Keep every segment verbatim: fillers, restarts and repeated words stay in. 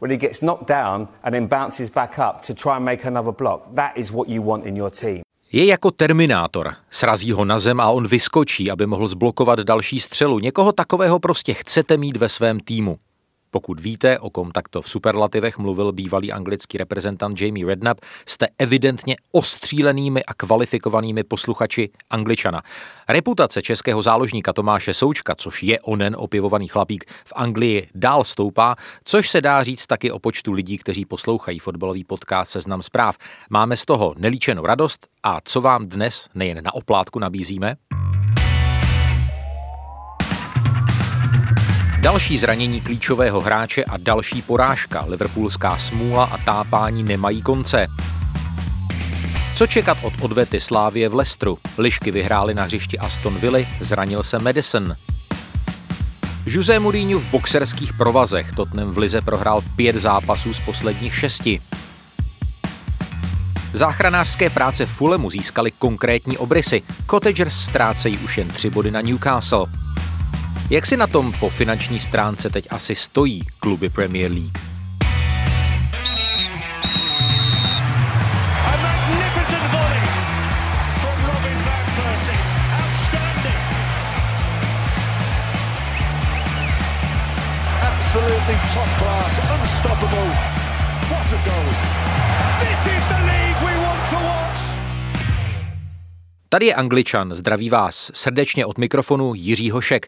when he gets knocked down and then bounces back up to try and make another block. That is what you want in your team. Je jako Terminátor. Srazí ho na zem a on vyskočí, aby mohl zblokovat další střelu. Někoho takového prostě chcete mít ve svém týmu. Pokud víte, o kom takto v superlativech mluvil bývalý anglický reprezentant Jamie Redknapp, jste evidentně ostřílenými a kvalifikovanými posluchači Angličana. Reputace českého záložníka Tomáše Součka, což je onen opivovaný chlapík, v Anglii dál stoupá, což se dá říct taky o počtu lidí, kteří poslouchají fotbalový podcast Seznam zpráv. Máme z toho nelíčenou radost a co vám dnes nejen na oplátku nabízíme? Další zranění klíčového hráče a další porážka, liverpoolská smůla a tápání nemají konce. Co čekat od odvety Slavie v Leicesteru? Lišky vyhrály na hřišti Aston Villy, zranil se Madison. Jose Mourinho v boxerských provazech, Tottenham v lize prohrál pět zápasů z posledních šesti. Záchranářské práce v Fulhamu získaly konkrétní obrysy, Cottagers ztrácejí už jen tři body na Newcastle. Jak si na tom po finanční stránce teď asi stojí kluby Premier League? Absolutely top class, unstoppable. What a goal. This is the league we want to watch. Tady je Angličan, zdraví vás srdečně od mikrofonu Jiří Hošek.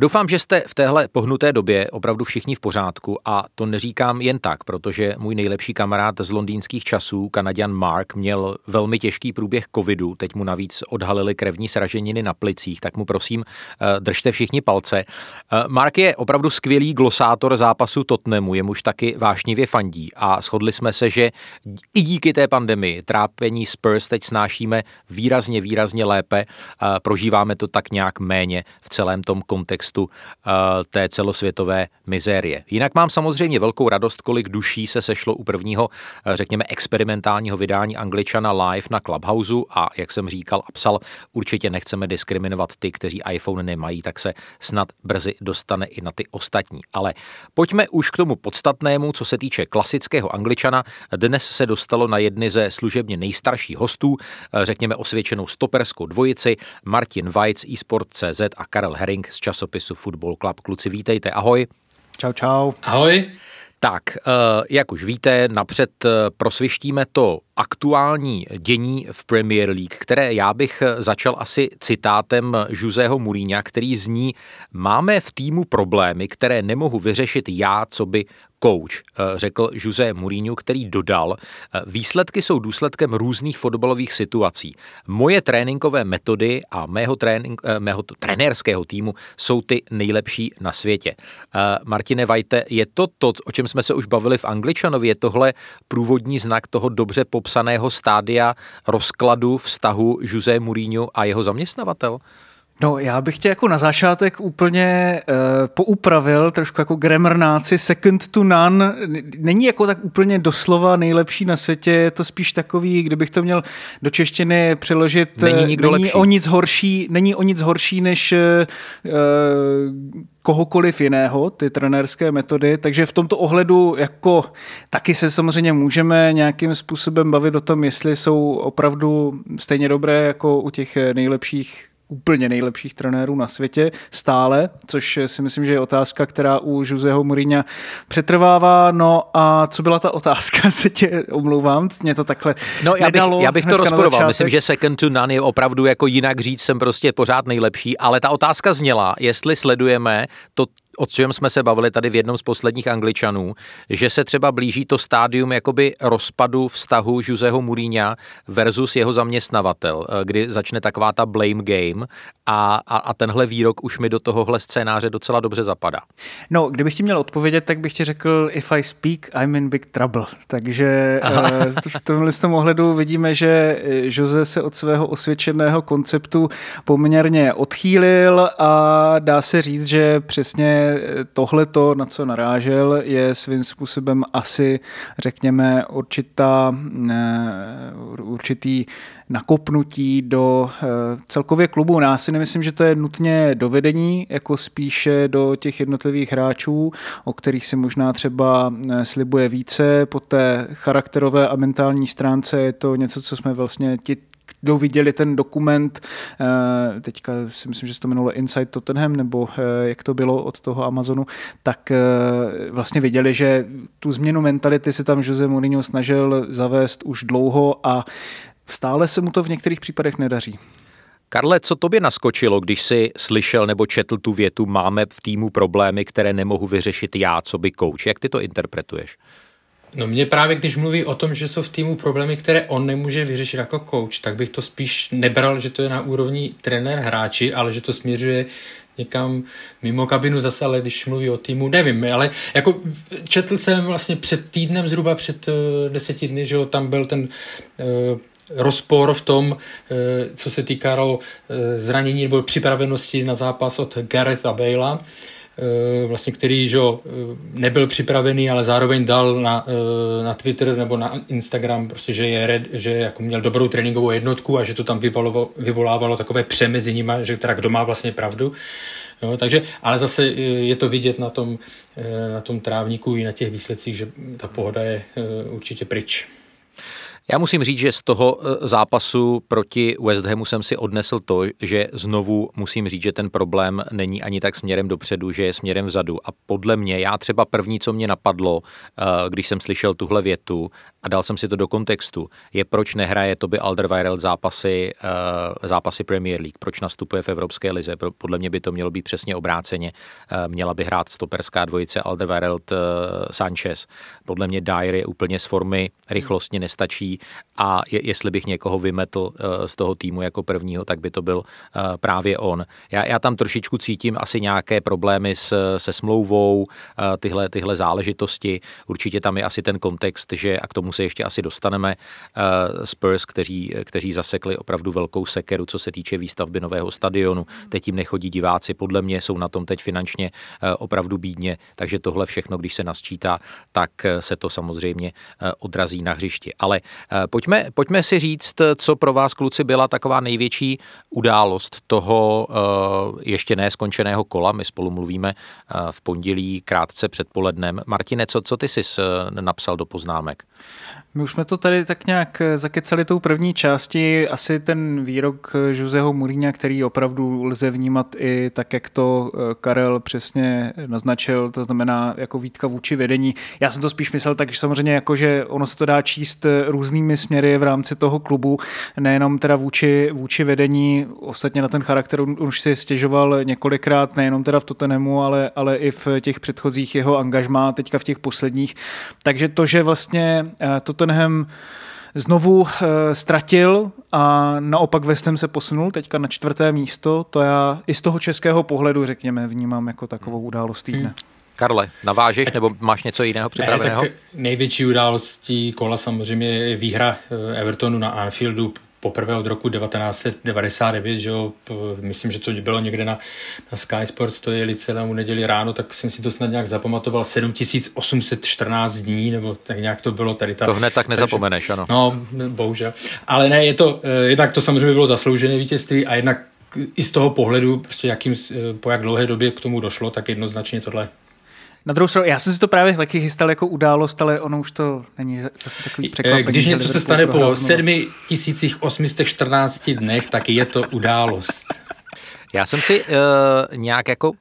Doufám, že jste v téhle pohnuté době opravdu všichni v pořádku a to neříkám jen tak, protože můj nejlepší kamarád z londýnských časů, Kanaďan Mark, měl velmi těžký průběh covidu, teď mu navíc odhalili krevní sraženiny na plicích, tak mu prosím držte všichni palce. Mark je opravdu skvělý glosátor zápasu Tottenhamu, jemuž taky vášnivě fandí a shodli jsme se, že i díky té pandemii trápení Spurs teď snášíme výrazně, výrazně lépe, prožíváme to tak nějak méně v celém tom kontextu té celosvětové mizérie. Jinak mám samozřejmě velkou radost, kolik duší se sešlo u prvního, řekněme, experimentálního vydání Angličana live na Clubhouse a jak jsem říkal a psal, určitě nechceme diskriminovat ty, kteří iPhone nemají, tak se snad brzy dostane i na ty ostatní. Ale pojďme už k tomu podstatnému, co se týče klasického Angličana. Dnes se dostalo na jedny ze služebně nejstarších hostů, řekněme osvědčenou stoperskou dvojici, Martin Vajc, e Sport tečka cé zet a Karel Häring z časopisu Football Club. Kluci, vítejte, ahoj. Čau, čau. Ahoj. Tak, jak už víte, napřed prosvištíme to aktuální dění v Premier League, které já bych začal asi citátem Joseho Mourinha, který zní: "Máme v týmu problémy, které nemohu vyřešit já, co by coach," řekl Jose Mourinho, který dodal: "Výsledky jsou důsledkem různých fotbalových situací. Moje tréninkové metody a mého, trénink, mého trenérského týmu jsou ty nejlepší na světě." Martine Vajte, je to to, o čem jsme se už bavili v Angličanovi, je tohle průvodní znak toho dobře popsaného stádia rozkladu vztahu Jose Mourinho a jeho zaměstnavatel? No, já bych tě jako na začátek úplně uh, poupravil, trošku jako grammrnáci, second to none, není jako tak úplně doslova nejlepší na světě, je to spíš takový, kdybych to měl do češtiny přeložit, není, nikdo není lepší. O nic horší, není o nic horší než uh, kohokoliv jiného, ty trenérské metody, takže v tomto ohledu jako taky se samozřejmě můžeme nějakým způsobem bavit o tom, jestli jsou opravdu stejně dobré jako u těch nejlepších úplně nejlepších trenérů na světě stále, což si myslím, že je otázka, která u Joseho Mourinha přetrvává. No a co byla ta otázka? Se tě omlouvám, mě to takhle no, já nedalo. Bych, já bych to rozporoval. Myslím, že second to none je opravdu jako jinak říct, jsem prostě pořád nejlepší, ale ta otázka zněla, jestli sledujeme to, o čem jsme se bavili tady v jednom z posledních Angličanů, že se třeba blíží to stádium jakoby rozpadu vztahu Joseho Mourinha versus jeho zaměstnavatel, kdy začne taková ta blame game a, a, a tenhle výrok už mi do tohohle scénáře docela dobře zapadá. No, kdybych ti měl odpovědět, tak bych ti řekl if I speak, I'm in big trouble. Takže v tomhle z tom ohledu vidíme, že Jose se od svého osvědčeného konceptu poměrně odchýlil a dá se říct, že přesně tohleto, na co narážel, je svým způsobem asi, řekněme, určitá, určitý nakopnutí do celkově klubu. Já si nemyslím, že to je nutně do vedení, jako spíše do těch jednotlivých hráčů, o kterých si možná třeba slibuje více. Po té charakterové a mentální stránce je to něco, co jsme vlastně ti kdo viděli ten dokument, teďka si myslím, že se to jmenovalo Inside Tottenham, nebo jak to bylo od toho Amazonu, tak vlastně viděli, že tu změnu mentality se tam Jose Mourinho snažil zavést už dlouho a stále se mu to v některých případech nedaří. Karle, co tobě naskočilo, když jsi slyšel nebo četl tu větu máme v týmu problémy, které nemohu vyřešit já, co by kouč? Jak ty to interpretuješ? No mě právě, když mluví o tom, že jsou v týmu problémy, které on nemůže vyřešit jako coach, tak bych to spíš nebral, že to je na úrovni trenér hráči, ale že to směřuje někam mimo kabinu zase, ale když mluví o týmu, nevím, ale jako četl jsem vlastně před týdnem, zhruba před uh, deseti dny, že jo, tam byl ten uh, rozpor v tom, uh, co se týkalo uh, zranění nebo připravenosti na zápas od Garetha Balea, vlastně který že nebyl připravený, ale zároveň dal na, na Twitter nebo na Instagram, prostě, že, je, že jako měl dobrou tréninkovou jednotku a že to tam vyvalo, vyvolávalo takové pře mezi nima, že teda kdo má vlastně pravdu. Jo, takže, ale zase je to vidět na tom, na tom trávníku i na těch výsledcích, že ta pohoda je určitě pryč. Já musím říct, že z toho zápasu proti West Hamu jsem si odnesl to, že znovu musím říct, že ten problém není ani tak směrem dopředu, že je směrem vzadu. A podle mě, já třeba první, co mě napadlo, když jsem slyšel tuhle větu a dal jsem si to do kontextu, je proč nehraje Toby Alderweireld zápasy, zápasy Premier League, proč nastupuje v Evropské lize. Podle mě by to mělo být přesně obráceně. Měla by hrát stoperská dvojice Alderweireld Sanchez. Podle mě Dyer je úplně z formy, rychlostně nestačí. A je, jestli bych někoho vymetl uh, z toho týmu jako prvního, tak by to byl uh, právě on. Já, já tam trošičku cítím asi nějaké problémy s, se smlouvou, uh, tyhle, tyhle záležitosti. Určitě tam je asi ten kontext, že, a k tomu se ještě asi dostaneme, uh, Spurs, kteří, kteří zasekli opravdu velkou sekeru, co se týče výstavby nového stadionu. Teď jim nechodí diváci, podle mě jsou na tom teď finančně uh, opravdu bídně, takže tohle všechno, když se nasčítá, tak se to samozřejmě uh, odrazí na hřišti. Ale Pojďme, pojďme si říct, co pro vás, kluci, byla taková největší událost toho uh, ještě neskončeného kola. My spolu mluvíme uh, v pondělí krátce předpolednem. Martine, co, co ty jsi uh, napsal do poznámek? My už jsme to tady tak nějak zakecali tou první části. Asi ten výrok Joseho Mourinha, který opravdu lze vnímat i tak, jak to Karel přesně naznačil, to znamená jako výtka vůči vedení. Já jsem to spíš myslel tak, že samozřejmě jako, že ono se to dá číst různými směry v rámci toho klubu, nejenom teda vůči, vůči vedení, ostatně na ten charakter už si stěžoval několikrát, nejenom teda v Tottenhamu, ale, ale i v těch předchozích jeho angažmá, teďka v těch posledních. Takže to, že vlastně Tottenham znovu e, ztratil a naopak West Ham se posunul teďka na čtvrté místo, to já i z toho českého pohledu, řekněme, vnímám jako takovou událost týdne. Hmm. Karle, navážeš tak, nebo máš něco jiného připraveného? Ne, tak největší událostí kola samozřejmě je výhra Evertonu na Anfieldu poprvé od roku devatenáct set devadesát devět, že jo, myslím, že to bylo někde na, na Sky Sports, to je liceum neděli ráno, tak jsem si to snad nějak zapamatoval, sedm tisíc osm set čtrnáct dní, nebo tak nějak to bylo tady. Ta, to hned tak nezapomeneš, takže, ano. No, bohužel. Ale ne, je to, jednak to samozřejmě bylo zasloužené vítězství a jednak i z toho pohledu, prostě jakým, po jak dlouhé době k tomu došlo, tak jednoznačně tohle. Na druhou stranu, já jsem si to právě taky chystal jako událost, ale ono už to není zase takový překvapení. Když něco se stane po sedm tisíc osm set čtrnáct dnech, tak je to událost. Já jsem si uh, nějak jako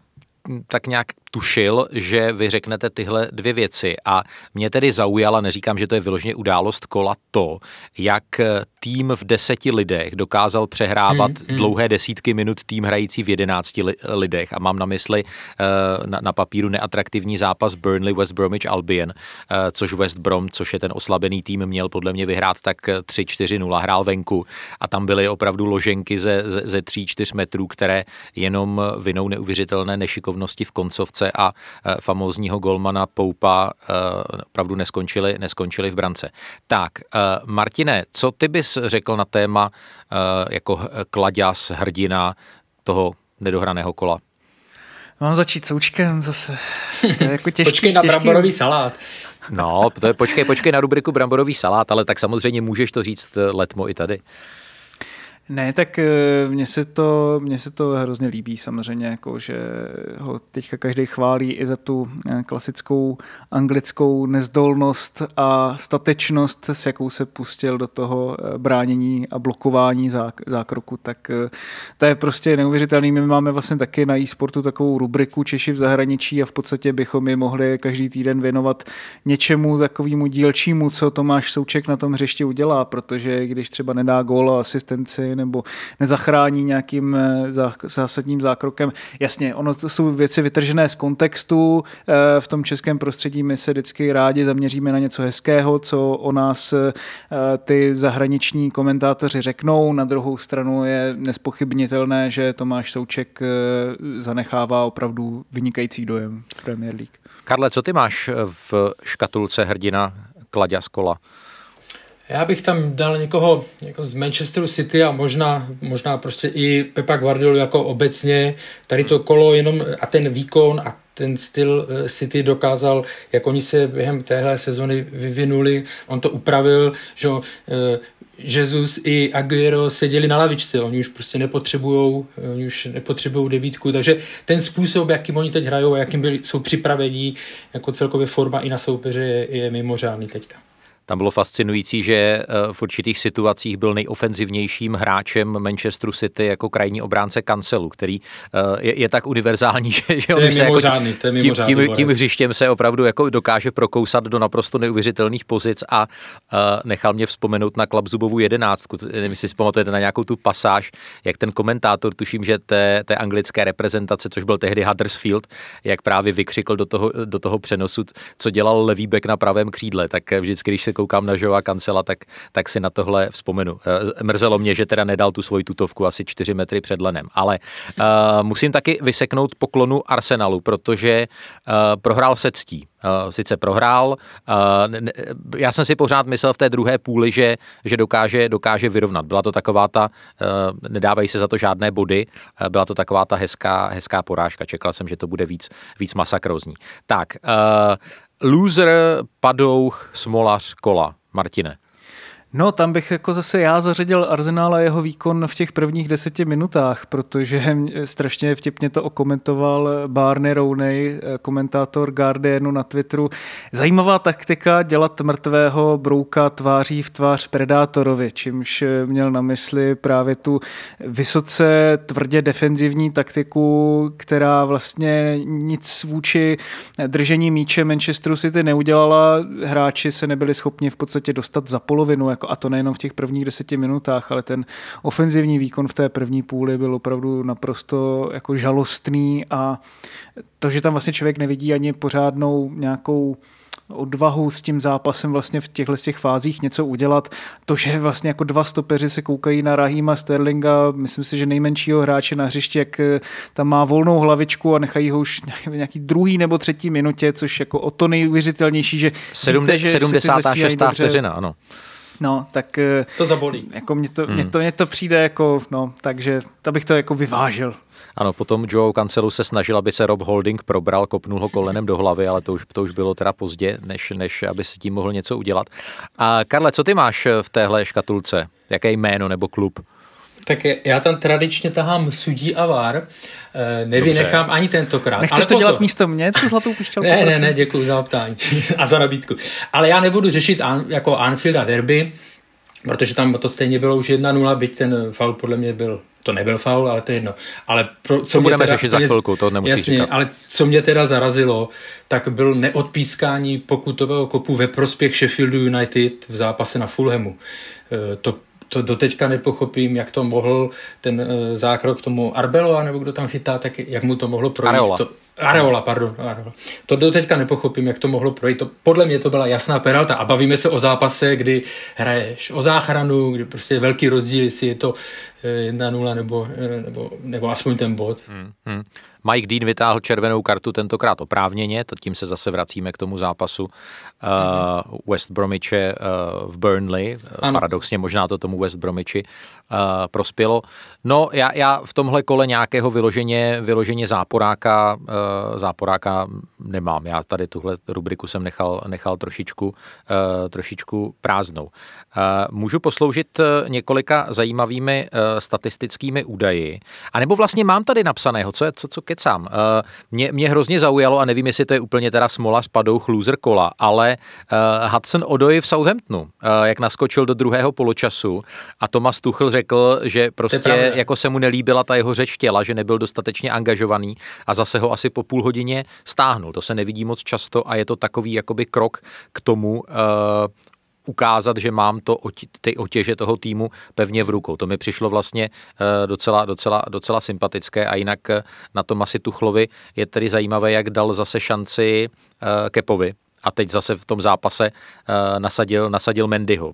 tak nějak tušil, že vy řeknete tyhle dvě věci. A mě tedy zaujala, neříkám, že to je vyloženě událost kola, to, jak tým v deseti lidech dokázal přehrávat hmm, hmm. dlouhé desítky minut tým hrající v jedenácti li- lidech. A mám na mysli uh, na, na papíru neatraktivní zápas Burnley West Bromwich Albion, uh, což West Brom, což je ten oslabený tým, měl podle mě vyhrát tak tři čtyři nula, hrál venku a tam byly opravdu loženky ze, ze, ze tří čtyř metrů, které jenom vinou neuvěřitelné nešikovnosti v koncovce a uh, famózního golmana Poupa uh, opravdu neskončili, neskončili v brance. Tak, uh, Martine, co ty bys řekl na téma uh, jako klaďas, hrdina toho nedohraného kola? Mám začít Součkem zase. To je jako těžký, počkej na těžký bramborový salát. No, to je, počkej, počkej na rubriku bramborový salát, ale tak samozřejmě můžeš to říct letmo i tady. Ne, tak mně se to, mně se to hrozně líbí samozřejmě, jako, že ho teďka každý chválí i za tu klasickou anglickou nezdolnost a statečnost, s jakou se pustil do toho bránění a blokování zákroku. Tak to je prostě neuvěřitelný. My máme vlastně taky na eSportu takovou rubriku Češi v zahraničí a v podstatě bychom je mohli každý týden věnovat něčemu takovému dílčímu, co Tomáš Souček na tom hřišti udělá, protože když třeba nedá gól a asistenci nebo nezachrání nějakým zásadním zákrokem. Jasně, ono to jsou věci vytržené z kontextu. V tom českém prostředí my se vždycky rádi zaměříme na něco hezkého, co o nás ty zahraniční komentátoři řeknou. Na druhou stranu je nespochybnitelné, že Tomáš Souček zanechává opravdu vynikající dojem v Premier League. Karle, co ty máš v škatulce hrdina klaďa z kola? Já bych tam dal někoho jako z Manchesteru City a možná, možná prostě i Pepa Guardiolu jako obecně. Tady to kolo jenom a ten výkon a ten styl City dokázal, jak oni se během téhle sezony vyvinuli. On to upravil, že Jesus i Aguero seděli na lavičce. Oni už prostě nepotřebujou, oni už nepotřebujou devítku, takže ten způsob, jakým oni teď hrajou a jakým byli, jsou připravení, jako celkově forma i na soupeře je, je mimořádný teďka. Tam bylo fascinující, že v určitých situacích byl nejofenzivnějším hráčem Manchesteru City jako krajní obránce Cancelu, který je, je tak univerzální, že, že on se jako tím, tím, tím hřištěm se opravdu jako dokáže prokousat do naprosto neuvěřitelných pozic a uh, nechal mě vzpomenout na Klapzubovu jedenáctku. Nevím, si pamatujete na nějakou tu pasáž, jak ten komentátor, tuším, že té, té anglické reprezentace, což byl tehdy Huddersfield, jak právě vykřikl do toho, do toho přenosu, co dělal levý bek na pravém křídle. Tak vždycky, když se koukám na João Cancela, tak, tak si na tohle vzpomenu. Mrzelo mě, že teda nedal tu svoji tutovku asi čtyři metry před lanem, ale uh, musím taky vyseknout poklonu Arsenalu, protože uh, prohrál se ctí. Uh, sice prohrál, uh, ne, já jsem si pořád myslel v té druhé půli, že, že dokáže, dokáže vyrovnat. Byla to taková ta, uh, nedávají se za to žádné body, uh, byla to taková ta hezká, hezká porážka. Čekal jsem, že to bude víc, víc masakrozní. Tak, uh, loser, padouch, smolař kola. Martine. No, tam bych jako zase já zařadil Arsenal a jeho výkon v těch prvních deseti minutách, protože strašně vtipně to okomentoval Barney Rowney, komentátor Guardianu na Twitteru. Zajímavá taktika dělat mrtvého brouka tváří v tvář predátorovi, čímž měl na mysli právě tu vysoce tvrdě defenzivní taktiku, která vlastně nic vůči držení míče Manchesteru City neudělala. Hráči se nebyli schopni v podstatě dostat za polovinu, jako a to nejenom v těch prvních deseti minutách, ale ten ofenzivní výkon v té první půli byl opravdu naprosto jako žalostný a to, že tam vlastně člověk nevidí ani pořádnou nějakou odvahu s tím zápasem vlastně v těchto těch fázích něco udělat. To, že vlastně jako dva stopeři se koukají na Rahima Sterlinga, myslím si, že nejmenšího hráče na hřišti, jak tam má volnou hlavičku a nechají ho už v nějaký druhý nebo třetí minutě, což jako o to nejvěřitelnější, že sedmdesátá šestá vteřina, ano. No, tak to zabolí. Jako mě to, hmm. mě to, mě to přijde jako, no, takže to bych to jako vyvážil. Ano, potom João Cancelo se snažil, aby se Rob Holding probral, kopnul ho kolenem do hlavy, ale to už, to už bylo teda pozdě, než, než aby si tím mohl něco udělat. A Karle, co ty máš v téhle škatulce? Jaké jméno nebo klub? Tak já tam tradičně tahám sudí a V A R, nevynechám dobře ani tentokrát. Nechceš ale to pozor. dělat místo mě, co zlatou pišťalku? Ne, ne, ne, děkuji za optání a za nabídku. Ale já nebudu řešit an, jako Anfield a derby, protože tam to stejně bylo už jedna nula, byť ten foul podle mě byl to nebyl faul, ale to je jedno. Ale pro, co to budeme teda řešit za chvilku, to nemusíš jasně, říkat. Ale co mě teda zarazilo, tak bylo neodpískání pokutového kopu ve prospěch Sheffieldu United v zápase na Fulhamu. To To doteďka nepochopím, jak to mohl ten e, zákrok tomu Arbeloa, nebo kdo tam chytá, tak jak mu to mohlo projít. Areola. To, Areola, pardon. Areola. To doteďka nepochopím, jak to mohlo projít. To, podle mě to byla jasná penalta. A bavíme se o zápase, kdy hraješ o záchranu, kdy prostě je velký rozdíl, jestli je to e, jedna nula nebo, e, nebo, nebo aspoň ten bod. Hmm, hmm. Mike Dean vytáhl červenou kartu tentokrát oprávněně, tím se zase vracíme k tomu zápasu uh, West Bromwiche uh, v Burnley. Ano. Paradoxně možná to tomu West Bromwichi uh, prospělo. No já, já v tomhle kole nějakého vyloženě, vyloženě záporáka, uh, záporáka nemám. Já tady tuhle rubriku jsem nechal, nechal trošičku, uh, trošičku prázdnou. Uh, můžu posloužit několika zajímavými uh, statistickými údaji. A nebo vlastně mám tady napsaného, co je, co, co sám. Mě, mě hrozně zaujalo a nevím, jestli to je úplně teda smola s padouch loser kola, ale uh, Hudson Odoi v Southamptonu, uh, jak naskočil do druhého poločasu a Thomas Tuchel řekl, že prostě jako se mu nelíbila ta jeho řeč těla, že nebyl dostatečně angažovaný a zase ho asi po půl hodině stáhnul. To se nevidí moc často a je to takový jakoby krok k tomu uh, ukázat, že mám to ty otěže toho týmu pevně v rukou. To mi přišlo vlastně docela, docela, docela sympatické a jinak na Tomasi Tuchlovi je tedy zajímavé, jak dal zase šanci Kepovi. A teď zase v tom zápase uh, nasadil, nasadil Mendyho. Uh,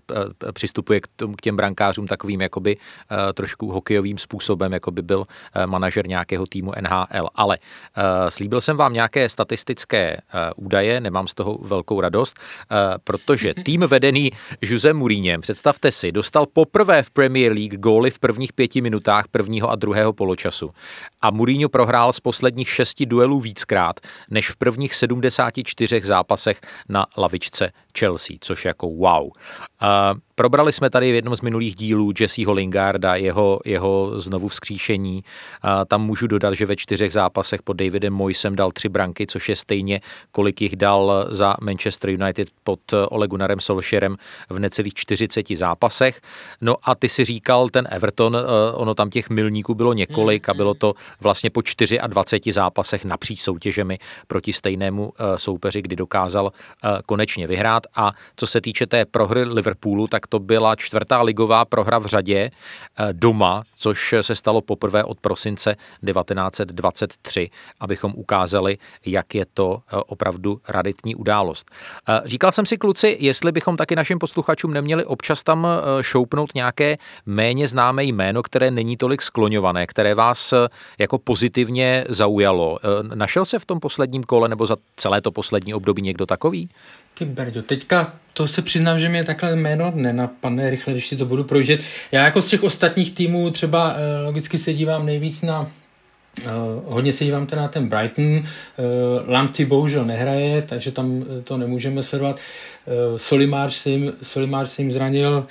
přistupuje k, tom, k těm brankářům takovým jakoby uh, trošku hokejovým způsobem, jako by byl uh, manažer nějakého týmu N H L. Ale uh, slíbil jsem vám nějaké statistické uh, údaje, nemám z toho velkou radost, uh, protože tým vedený Josem Mourinhem, představte si, dostal poprvé v Premier League góly v prvních pěti minutách prvního a druhého poločasu. A Mourinho prohrál z posledních šesti duelů víckrát, než v prvních sedmdesáti čtyřech zápasech na lavičce Chelsea, což je jako wow. Uh, probrali jsme tady v jednom z minulých dílů Jesseho Lingarda, jeho, jeho znovu vzkříšení. Uh, tam můžu dodat, že ve čtyřech zápasech pod Davidem Moyesem dal tři branky, což je stejně, kolik jich dal za Manchester United pod Ole Gunnarem Solskjaerem v necelých čtyřiceti zápasech. No a ty si říkal, ten Everton, uh, ono tam těch milníků bylo několik a bylo to vlastně po dvaceti čtyřech zápasech napříč soutěžemi proti stejnému uh, soupeři, kdy dokázal uh, konečně vyhrát. A co se týče té prohry Liverpoolu, tak to byla čtvrtá ligová prohra v řadě doma, což se stalo poprvé od prosince devatenáct dvacet tři, abychom ukázali, jak je to opravdu raritní událost. Říkal jsem si, kluci, jestli bychom taky našim posluchačům neměli občas tam šoupnout nějaké méně známé jméno, které není tolik skloňované, které vás jako pozitivně zaujalo. Našel se v tom posledním kole nebo za celé to poslední období někdo takový? Ty Berďo, teďka to se přiznám, že mě takhle jméno nenapadne rychle, když si to budu projíždět. Já jako z těch ostatních týmů třeba logicky se dívám nejvíc na, hodně se dívám teda na ten Brighton, Lamptey bohužel nehraje, takže tam to nemůžeme sledovat. Solimář se jim, Solimář se jim zranil.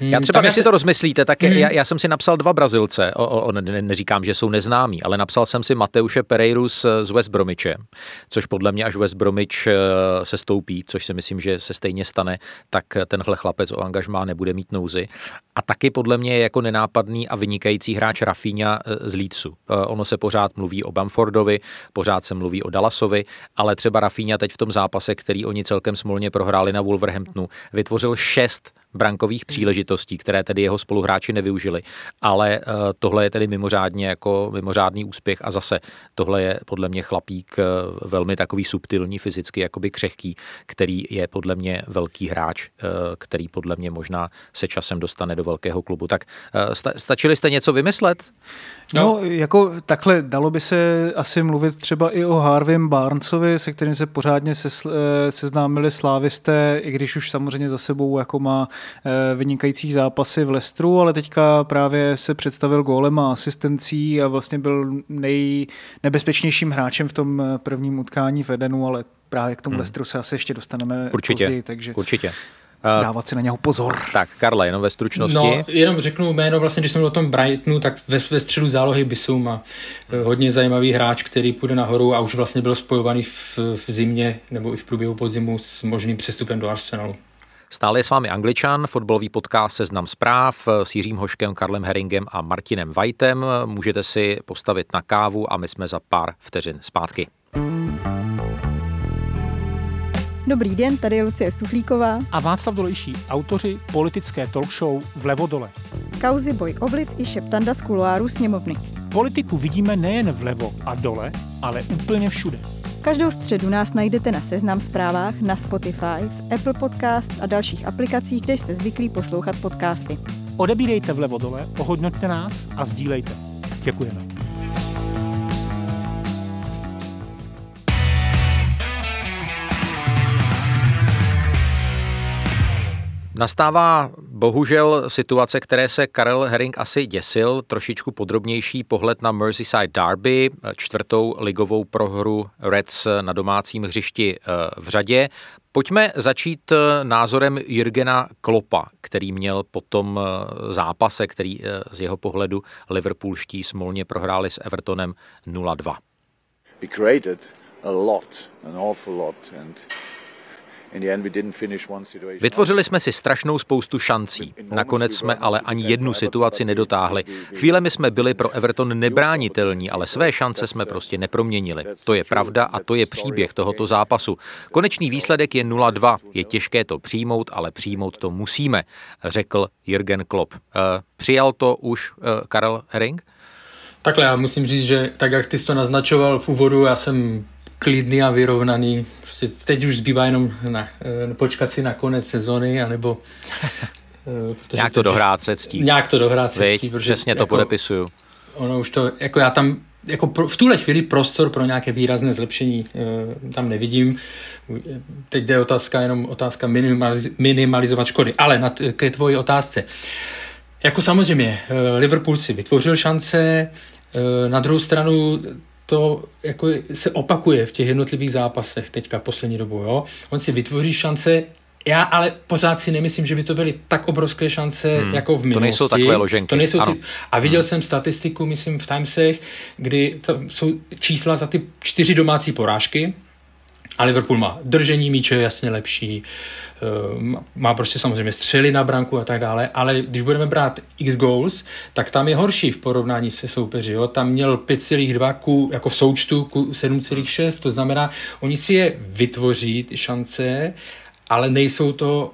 Já třeba, když si se... to rozmyslíte, tak hmm. já, já jsem si napsal dva Brazilce, o, o, ne, neříkám, že jsou neznámí, ale napsal jsem si Mateuše Pereiru z, z West Bromwiche, což podle mě, až West Bromwich uh, se stoupí, což si myslím, že se stejně stane, tak tenhle chlapec o angažmá nebude mít nouzy. A taky podle mě je jako nenápadný a vynikající hráč Rafinha z Leedsu. Uh, ono se pořád mluví o Bamfordovi, pořád se mluví o Dallasovi, ale třeba Rafinha teď v tom zápase, který oni celkem smolně prohráli na Wolverhamptonu, vytvořil šest brankových příležitostí, které tedy jeho spoluhráči nevyužili. Ale uh, tohle je tedy mimořádně jako mimořádný úspěch a zase tohle je podle mě chlapík uh, velmi takový subtilní, fyzicky jakoby křehký, který je podle mě velký hráč, uh, který podle mě možná se časem dostane do velkého klubu. Tak uh, sta- stačili jste něco vymyslet? No, no, jako takhle dalo by se asi mluvit třeba i o Harveym Barnesovi, se kterým se pořádně se, seznámili slávisté, i když už samozřejmě za sebou jako má vynikajících zápasy v Leicesteru, ale teďka právě se představil gólem a asistencí a vlastně byl nejnebezpečnějším hráčem v tom prvním utkání v Edenu, ale právě k tomu hmm. Leicesteru se asi ještě dostaneme určitě, později, takže určitě. Uh, dávat si na něho pozor. Tak, Karle, jenom ve stručnosti. No, jenom řeknu jméno, vlastně, když jsem o tom Brightonu, tak ve, ve středu zálohy Bissouma. Hodně zajímavý hráč, který půjde nahoru a už vlastně byl spojovaný v, v zimě nebo i v průběhu podzimu s možným přestupem do Arsenalu. Stále je s vámi Angličan, fotbalový podcast Seznam zpráv s Jiřím Hoškem, Karlem Häringem a Martinem Vajtem. Můžete si postavit na kávu a my jsme za pár vteřin zpátky. Dobrý den, tady je Lucie Stuchlíková a Václav Dolejší, autoři politické talkshow Vlevo dole. Kauzy, boj, ovliv i šeptanda z kuloáru sněmovny. Politiku vidíme nejen vlevo a dole, ale úplně všude. Každou středu nás najdete na Seznam zprávách, na Spotify, v Apple Podcasts a dalších aplikacích, kde jste zvyklí poslouchat podcasty. Odebírejte Vlevo dole, ohodnoťte nás a sdílejte. Děkujeme. Nastává bohužel situace, které se Karel Häring asi děsil, trošičku podrobnější pohled na Merseyside Derby, čtvrtou ligovou prohru Reds na domácím hřišti v řadě. Pojďme začít názorem Jürgena Kloppa, který měl po tom zápase, který z jeho pohledu liverpoolští smolně prohráli s Evertonem nula dva. We created a lot, an awful lot, and vytvořili jsme si strašnou spoustu šancí. Nakonec jsme ale ani jednu situaci nedotáhli. Chvílemi jsme byli pro Everton nebránitelní, ale své šance jsme prostě neproměnili. To je pravda a to je příběh tohoto zápasu. Konečný výsledek je nula dva. Je těžké to přijmout, ale přijmout to musíme, řekl Jürgen Klopp. Přijal to už Karel Häring? Takhle, já musím říct, že tak, jak ty jsi to naznačoval v úvodu, já jsem klidný a vyrovnaný. Prostě teď už zbývá jenom na, počkat si na konec sezony, anebo... nějak to dohrát se ctí. Nějak to dohrát se ctí. Přesně to jako, podepisuju. Ono už to, jako já tam, jako pro, v tuhle chvíli prostor pro nějaké výrazné zlepšení tam nevidím. Teď je otázka, jenom otázka minimaliz, minimalizovat škody. Ale na, ke tvojí otázce. Jako samozřejmě, Liverpool si vytvořil šance, na druhou stranu to jako se opakuje v těch jednotlivých zápasech teďka poslední dobou. Jo? On si vytvoří šance, já ale pořád si nemyslím, že by to byly tak obrovské šance hmm. jako v minulosti. To nejsou takové loženky. To nejsou ty... A viděl hmm. jsem statistiku, myslím v Timesech, kdy tam jsou čísla za ty čtyři domácí porážky a Liverpool má držení míče jasně lepší, má prostě samozřejmě střely na branku a tak dále, ale když budeme brát x goals, tak tam je horší v porovnání se soupeři, jo? Tam měl pět celá dva ku, jako v součtu ku sedm celá šest, to znamená, oni si je vytvoří ty šance, ale nejsou to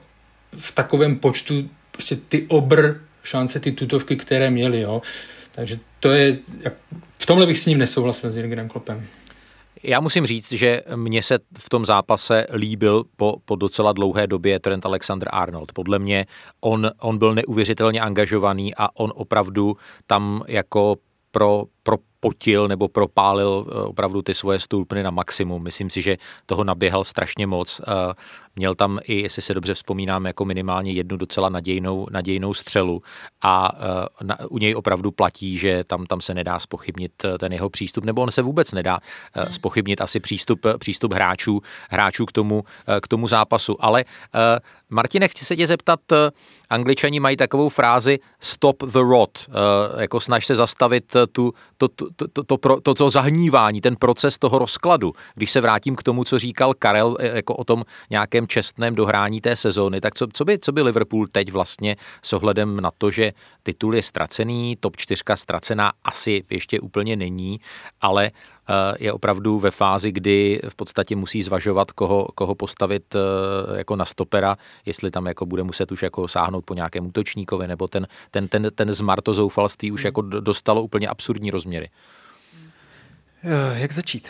v takovém počtu prostě ty obr šance, ty tutovky, které měli, jo? Takže to je, v tomhle bych s ním nesouhlasil s Jürgenem Kloppem. Já musím říct, že mně se v tom zápase líbil po, po docela dlouhé době Trent Alexander-Arnold. Podle mě on, on byl neuvěřitelně angažovaný a on opravdu tam jako pro, pro potil nebo propálil opravdu ty svoje stůlpny na maximum. Myslím si, že toho naběhal strašně moc. Měl tam i, jestli se dobře vzpomínám, jako minimálně jednu docela nadějnou, nadějnou střelu a u něj opravdu platí, že tam, tam se nedá zpochybnit ten jeho přístup, nebo on se vůbec nedá zpochybnit asi přístup, přístup hráčů, hráčů k tomu, k tomu zápasu. Ale Martine, chci se tě zeptat, Angličani mají takovou frázi stop the rot, jako snaž se zastavit tu, to, to, To, to, to, to, to zahnívání, ten proces toho rozkladu. Když se vrátím k tomu, co říkal Karel jako o tom nějakém čestném dohrání té sezóny, tak co, co, by, co by Liverpool teď vlastně s ohledem na to, že titul je ztracený, top čtyři ztracená asi ještě úplně není, ale je opravdu ve fázi, kdy v podstatě musí zvažovat, koho, koho postavit jako na stopera, jestli tam jako bude muset už jako sáhnout po nějakém útočníkovi, nebo ten, ten, ten, ten zmar to zoufalství už jako dostalo úplně absurdní rozměry. Jak začít?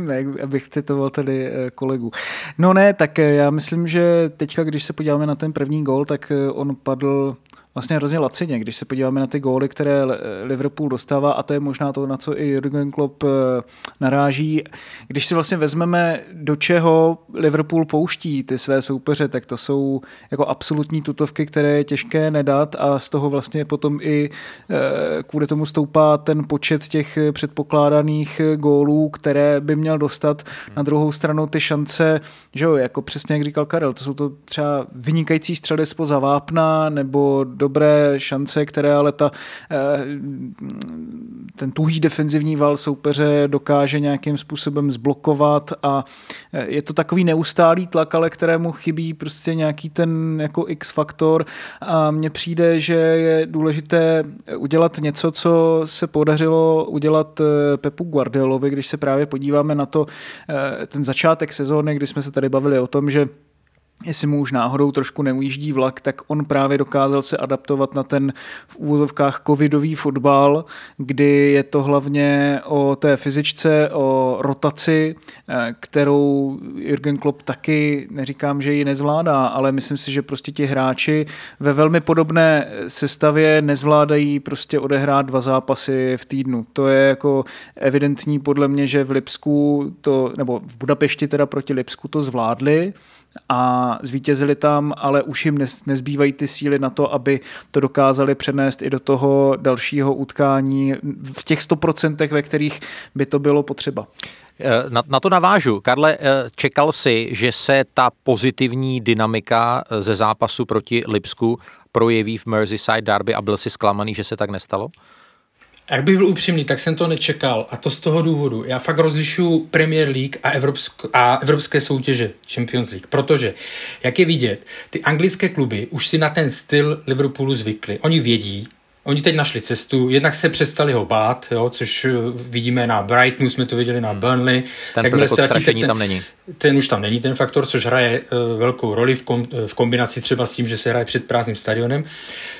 Ne, abych citoval tady kolegu. No ne, tak já myslím, že teďka, když se podíváme na ten první gól, tak on padl vlastně hrozně lacině. Když se podíváme na ty góly, které Liverpool dostává, a to je možná to, na co i Jürgen Klopp naráží. Když si vlastně vezmeme, do čeho Liverpool pouští ty své soupeře, tak to jsou jako absolutní tutovky, které je těžké nedat a z toho vlastně potom i kvůli tomu stoupá ten počet těch předpokládaných gólů, které by měl dostat. Na druhou stranu ty šance, že jo, jako přesně jak říkal Karel, to jsou to třeba vynikající střely zpoza vápna nebo do dobré šance, které ale ta, ten tuhý defenzivní val soupeře dokáže nějakým způsobem zblokovat a je to takový neustálý tlak, ale kterému chybí prostě nějaký ten jako X-faktor a mně přijde, že je důležité udělat něco, co se podařilo udělat Pepu Guardiolovi, když se právě podíváme na to ten začátek sezóny, kdy jsme se tady bavili o tom, že jestli mu už náhodou trošku neujíždí vlak, tak on právě dokázal se adaptovat na ten v úvozovkách covidový fotbal, kdy je to hlavně o té fyzičce, o rotaci, kterou Jürgen Klopp taky, neříkám, že ji nezvládá, ale myslím si, že prostě ti hráči ve velmi podobné sestavě nezvládají prostě odehrát dva zápasy v týdnu. To je jako evidentní podle mě, že v Lipsku to, nebo v Budapešti teda proti Lipsku to zvládli, a zvítězili tam, ale už jim nezbývají ty síly na to, aby to dokázali přenést i do toho dalšího utkání v těch sto procent, ve kterých by to bylo potřeba. Na, na to navážu. Karle, čekal jsi, že se ta pozitivní dynamika ze zápasu proti Lipsku projeví v Merseyside derby a byl jsi zklamaný, že se tak nestalo? Jak bych byl upřímný, tak jsem to nečekal a to z toho důvodu. Já fakt rozlišuju Premier League a, evropsk- a evropské soutěže Champions League, protože, jak je vidět, ty anglické kluby už si na ten styl Liverpoolu zvykli. Oni vědí, oni teď našli cestu, jednak se přestali ho bát, jo, což vidíme na Brightonu, jsme to viděli na Burnley. Ten prvek odstrašení tam není. Ten už tam není, ten faktor, což hraje uh, velkou roli v, kom, v kombinaci třeba s tím, že se hraje před prázdným stadionem.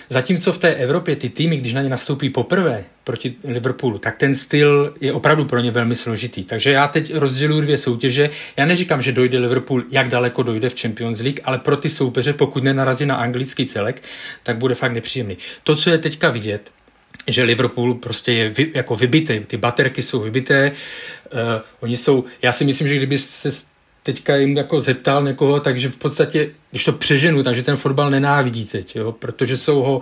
Zatímco v té Evropě ty týmy, když na ně nastoupí poprvé proti Liverpoolu, tak ten styl je opravdu pro ně velmi složitý. Takže já teď rozděluji dvě soutěže. Já neříkám, že dojde Liverpool, jak daleko dojde v Champions League, ale pro ty soupeře, pokud nenarazí na anglický celek, tak bude fakt nepříjemný. To, co je teďka vidět, že Liverpool prostě je vy, jako vybitý, ty baterky jsou vybité, uh, oni jsou, já si myslím, že kdyby se teďka jim jako zeptal někoho, takže v podstatě, když to přeženu, takže ten fotbal nenávidí teď, jo, protože jsou ho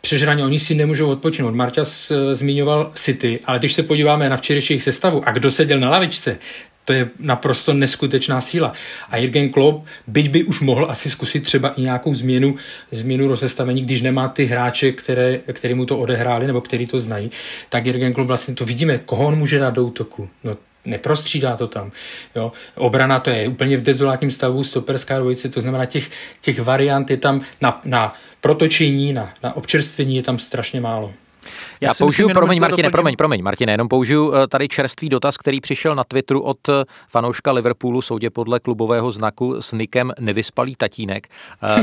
přežraní, oni si nemůžou odpočinout. Marťas zmiňoval City, ale když se podíváme na včerejší sestavu a kdo seděl na lavičce, to je naprosto neskutečná síla. A Jürgen Klopp, byť by už mohl asi zkusit třeba i nějakou změnu, změnu rozestavení, když nemá ty hráče, které, který mu to odehráli nebo který to znají, tak Jürgen Klopp vlastně to vidíme, koho on může dát do útoku. No, neprostřídá to tam. Jo. Obrana to je úplně v dezolátním stavu, stoperská dvojice, to znamená těch, těch variant je tam na, na protočení, na, na občerstvení je tam strašně málo. Já, Já použiju, myslím, promiň, Martine, doplňu. promiň, promiň, Martine, jenom použiju tady čerstvý dotaz, který přišel na Twitteru od fanouška Liverpoolu, soudě podle klubového znaku s nikem Nevyspalý tatínek.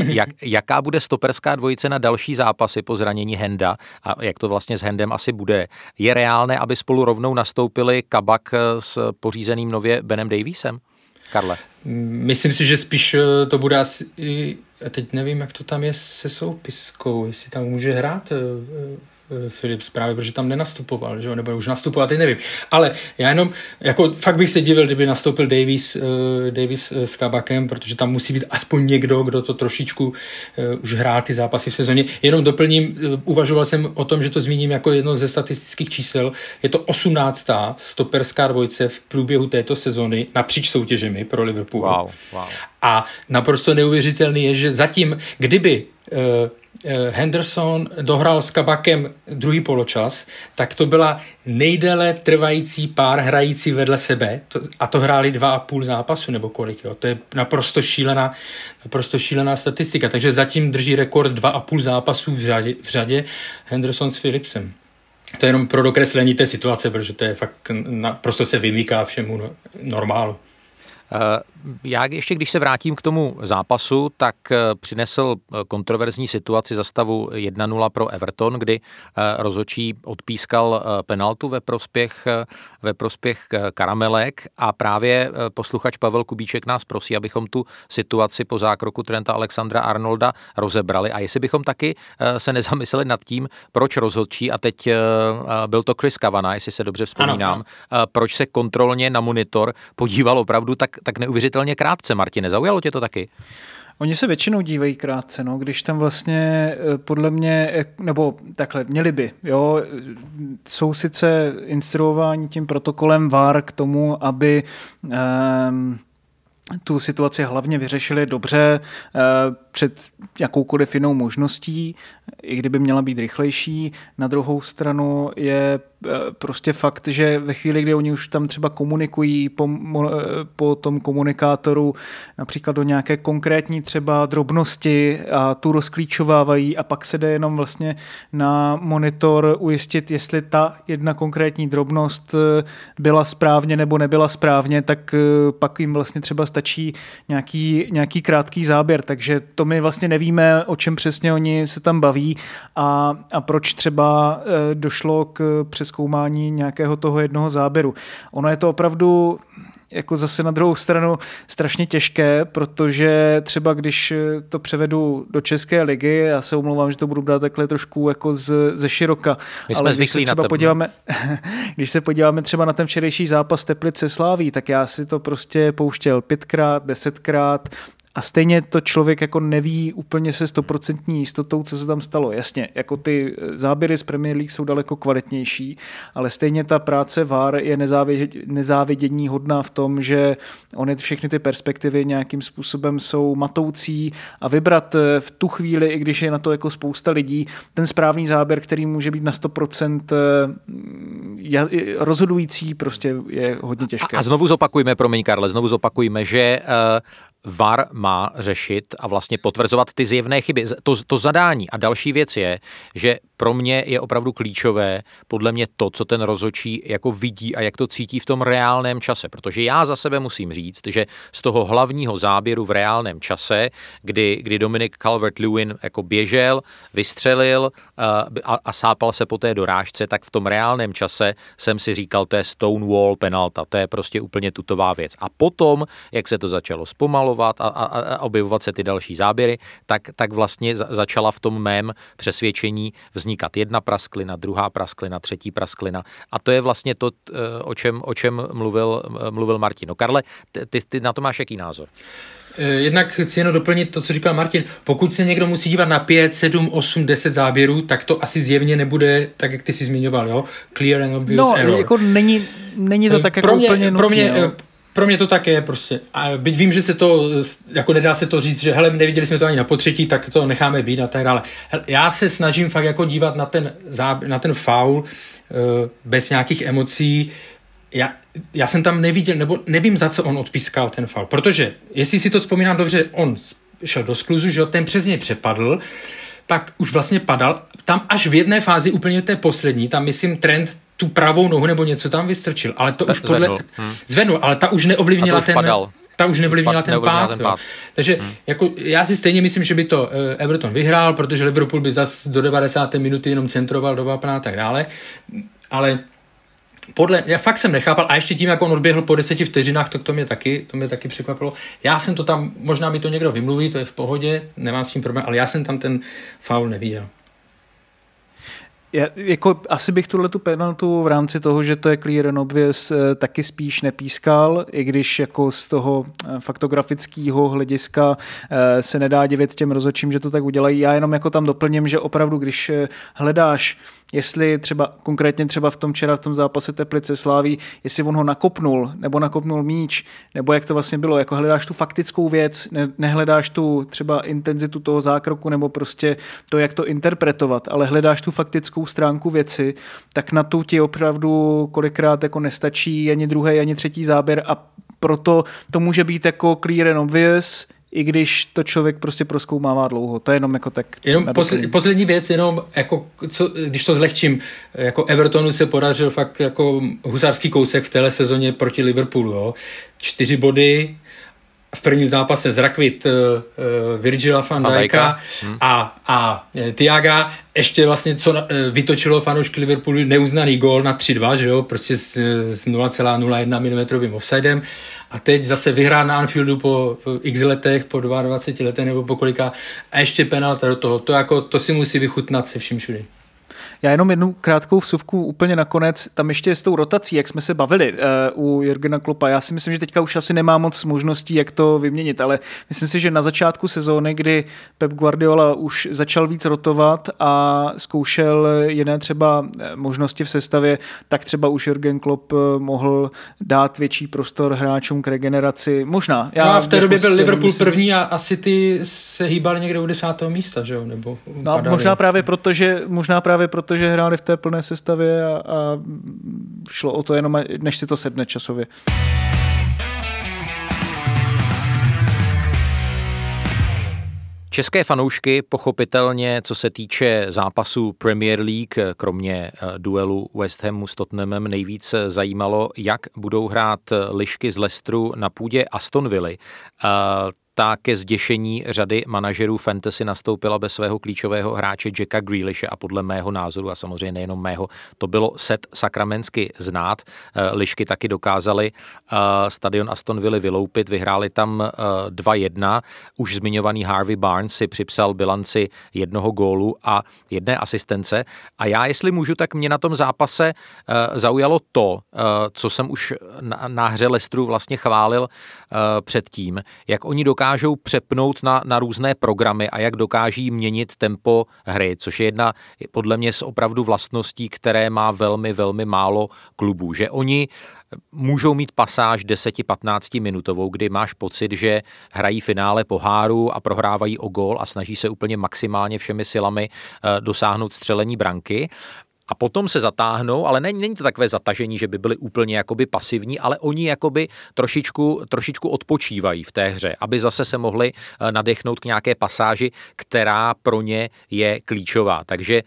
Jak, jaká bude stoperská dvojice na další zápasy po zranění Henda a jak to vlastně s Hendem asi bude? Je reálné, aby spolu rovnou nastoupili Kabak s pořízeným nově Benem Daviesem? Karle. Myslím si, že spíš to bude asi... Teď nevím, jak to tam je se soupiskou, jestli tam může hrát... Filip právě, protože tam nenastupoval, že? Nebo už nastupoval, teď nevím. Ale já jenom, jako fakt bych se divil, kdyby nastoupil Davies, uh, Davies uh, s Kabakem, protože tam musí být aspoň někdo, kdo to trošičku uh, už hrál ty zápasy v sezóně. Jenom doplním, uh, uvažoval jsem o tom, že to zmíním jako jedno ze statistických čísel. Je to osmnáctá stoperská dvojce v průběhu této sezóny napříč soutěžemi pro Liverpool. Wow, wow. A naprosto neuvěřitelný je, že zatím, kdyby... Uh, Henderson dohrál s Kabakem druhý poločas, tak to byla nejdéle trvající pár hrající vedle sebe a to hráli dva a půl zápasu nebo kolik. Jo. To je naprosto šílená, naprosto šílená statistika, takže zatím drží rekord dva a půl zápasů v řadě, v řadě Henderson s Philipsem. To je jenom pro dokreslení té situace, protože to je fakt naprosto se vymýká všemu normálu. Já ještě, když se vrátím k tomu zápasu, tak přinesl kontroverzní situaci za stavu jedna nula pro Everton, kdy rozhodčí odpískal penaltu ve prospěch, ve prospěch Karamelek a právě posluchač Pavel Kubíček nás prosí, abychom tu situaci po zákroku Trenta Alexandra Arnolda rozebrali a jestli bychom taky se nezamysleli nad tím, proč rozhodčí, a teď byl to Chris Kavanagh, jestli se dobře vzpomínám, ano, proč se kontrolně na monitor podíval opravdu tak tak neuvěřitelně krátce, Martine, zaujalo tě to taky? Oni se většinou dívají krátce, no, když tam vlastně podle mě, nebo takhle, měli by, jo, jsou sice instruováni tím protokolem V A R k tomu, aby um, tu situaci hlavně vyřešili dobře, uh, před jakoukoliv jinou možností. i kdyby měla být rychlejší. Na druhou stranu je prostě fakt, že ve chvíli, kdy oni už tam třeba komunikují po, po tom komunikátoru například do nějaké konkrétní třeba drobnosti a tu rozklíčovávají a pak se jde jenom vlastně na monitor ujistit, jestli ta jedna konkrétní drobnost byla správně nebo nebyla správně, tak pak jim vlastně třeba stačí nějaký, nějaký krátký záběr, takže to my vlastně nevíme, o čem přesně oni se tam baví a, a proč třeba došlo k přezkoumání nějakého toho jednoho záběru. Ono je to opravdu jako zase na druhou stranu strašně těžké, protože třeba když to převedu do České ligy, já se omlouvám, že to budu brát takhle trošku jako z, ze široka, my ale když se, třeba podíváme, když se podíváme třeba na ten včerejší zápas Teplice Slaví, tak já si to prostě pouštěl pětkrát, desetkrát, a stejně to člověk jako neví úplně se stoprocentní jistotou, co se tam stalo. Jasně, jako ty záběry z Premier League jsou daleko kvalitnější, ale stejně ta práce V A R je nezávidění hodná v tom, že ony všechny ty perspektivy nějakým způsobem jsou matoucí a vybrat v tu chvíli, i když je na to jako spousta lidí, ten správný záběr, který může být na sto procent rozhodující, prostě je hodně těžké. A, a znovu zopakujme, promiň Karle, znovu zopakujme, že uh, V A R má řešit a vlastně potvrzovat ty zjevné chyby, to, to zadání. A další věc je, že pro mě je opravdu klíčové podle mě to, co ten rozhodčí jako vidí a jak to cítí v tom reálném čase. Protože já za sebe musím říct, že z toho hlavního záběru v reálném čase, kdy, kdy Dominic Calvert-Lewin jako běžel, vystřelil a, a sápal se po té dorážce, tak v tom reálném čase jsem si říkal, to je Stonewall penalta, to je prostě úplně tutová věc. A potom, jak se to začalo zpomalovat a, a, a objevovat se ty další záběry, tak, tak vlastně za, začala v tom mém přesvědčení vznikat jedna prasklina, druhá prasklina, třetí prasklina. A to je vlastně to, o čem, o čem mluvil, mluvil Martin. No Karle, ty, ty na to máš jaký názor? Jednak chci jenom doplnit to, co říkal Martin. Pokud se někdo musí dívat na pět, sedm, osm, deset záběrů, tak to asi zjevně nebude, tak jak ty jsi zmiňoval, jo? Clear and obvious no, error. No, jako není, není to tak jako pro mě, úplně pro mě, nutné, Pro mě to tak je prostě. A byť vím, že se to, jako nedá se to říct, že hele, neviděli jsme to ani na potřetí, tak to necháme být a tak dále. Hele, já se snažím fakt jako dívat na ten, na ten faul bez nějakých emocí. Já, já jsem tam neviděl, nebo nevím, za co on odpískal ten faul, protože, jestli si to vzpomínám dobře, on šel do skluzu, že ten přes něj přepadl, tak už vlastně padal. Tam až v jedné fázi, úplně té poslední, tam myslím trend tu pravou nohu nebo něco tam vystrčil, ale to Zve, už podle... Zvednul. Hmm. zvednul, ale ta už neovlivnila už ten... Padal. Ta už neovlivnila ten pád. Ten pád. Takže hmm. jako, já si stejně myslím, že by to uh, Everton vyhrál, protože Liverpool by zas do devadesáté minuty jenom centroval do vápna a tak dále, ale podle... Já fakt jsem nechápal a ještě tím, jak on odběhl po deseti vteřinách, tak to mě taky, to mě taky překvapilo. Já jsem to tam... Možná mi to někdo vymluví, to je v pohodě, nemám s tím problém, ale já jsem tam ten faul neviděl. Já, jako, asi bych tuhle tu penaltu v rámci toho, že to je clear and obvious, taky spíš nepískal, i když jako z toho faktografického hlediska se nedá divit těm rozhodčím, že to tak udělají. Já jenom jako tam doplním, že opravdu, když hledáš, jestli třeba konkrétně třeba v tom včera v tom zápase Teplice Slaví, jestli on ho nakopnul nebo nakopnul míč, nebo jak to vlastně bylo, jako hledáš tu faktickou věc, ne, nehledáš tu třeba intenzitu toho zákroku nebo prostě to, jak to interpretovat, ale hledáš tu faktickou stránku věci, tak na tu ti opravdu kolikrát jako nestačí ani druhý, ani třetí záběr a proto to může být jako clear and obvious, i když to člověk prostě prozkoumává dlouho. To je jenom jako tak... Jenom posled, poslední věc, jenom jako, co, když to zlehčím, jako Evertonu se podařil fakt jako husárský kousek v téhle sezóně proti Liverpoolu. Jo. Čtyři body v prvním zápase zrakvit uh, uh, Virgila van Dijka hmm. a, a Thiaga. Ještě vlastně, co na, uh, vytočilo fanoušky Liverpoolu, neuznaný gól na tři dva, že jo, prostě s, s nula celá nula jedna milimetrovým offsidem. A teď zase vyhrá na Anfieldu po x letech, po dvaceti dvou letech nebo po kolika, a ještě penalta do toho. To, jako, to si musí vychutnat se vším všudy. Já jenom jednu krátkou vsuvku úplně nakonec. Tam ještě s tou rotací, jak jsme se bavili uh, u Jürgena Kloppa. Já si myslím, že teďka už asi nemá moc možností, jak to vyměnit, ale myslím si, že na začátku sezóny, kdy Pep Guardiola už začal víc rotovat a zkoušel jiné třeba možnosti v sestavě, tak třeba už Jürgen Klopp mohl dát větší prostor hráčům k regeneraci. Možná. Já no v té době byl Liverpool myslím... první a, a City se hýbal někde u desátého místa, že jo? Nebo no, možná právě proto, že možná právě protože hráli v té plné sestavě a, a šlo o to jenom, než si to sedne časově. České fanoušky pochopitelně, co se týče zápasu Premier League, kromě duelu West Hamu s Tottenhamem, nejvíc zajímalo, jak budou hrát lišky z Leicesteru na půdě Aston Villy. Ta ke zděšení řady manažerů fantasy nastoupila bez svého klíčového hráče Jacka Grealishe a podle mého názoru a samozřejmě nejenom mého, to bylo set sakramensky znát. Lišky taky dokázali stadion Aston Villa vyloupit, vyhráli tam dva jedna. Už zmiňovaný Harvey Barnes si připsal bilanci jednoho gólu a jedné asistence a já, jestli můžu, tak mě na tom zápase zaujalo to, co jsem už na hře Leicesteru vlastně chválil předtím, jak oni dokážou dokážou přepnout na, na různé programy a jak dokáží měnit tempo hry, což je jedna podle mě z opravdu vlastností, které má velmi, velmi málo klubů. Že oni můžou mít pasáž deset až patnáct minutovou, kdy máš pocit, že hrají finále poháru a prohrávají o gól a snaží se úplně maximálně všemi silami dosáhnout střelení branky. A potom se zatáhnou, ale není, není to takové zatažení, že by byli úplně jakoby pasivní, ale oni jakoby trošičku, trošičku odpočívají v té hře, aby zase se mohli nadechnout k nějaké pasáži, která pro ně je klíčová. Takže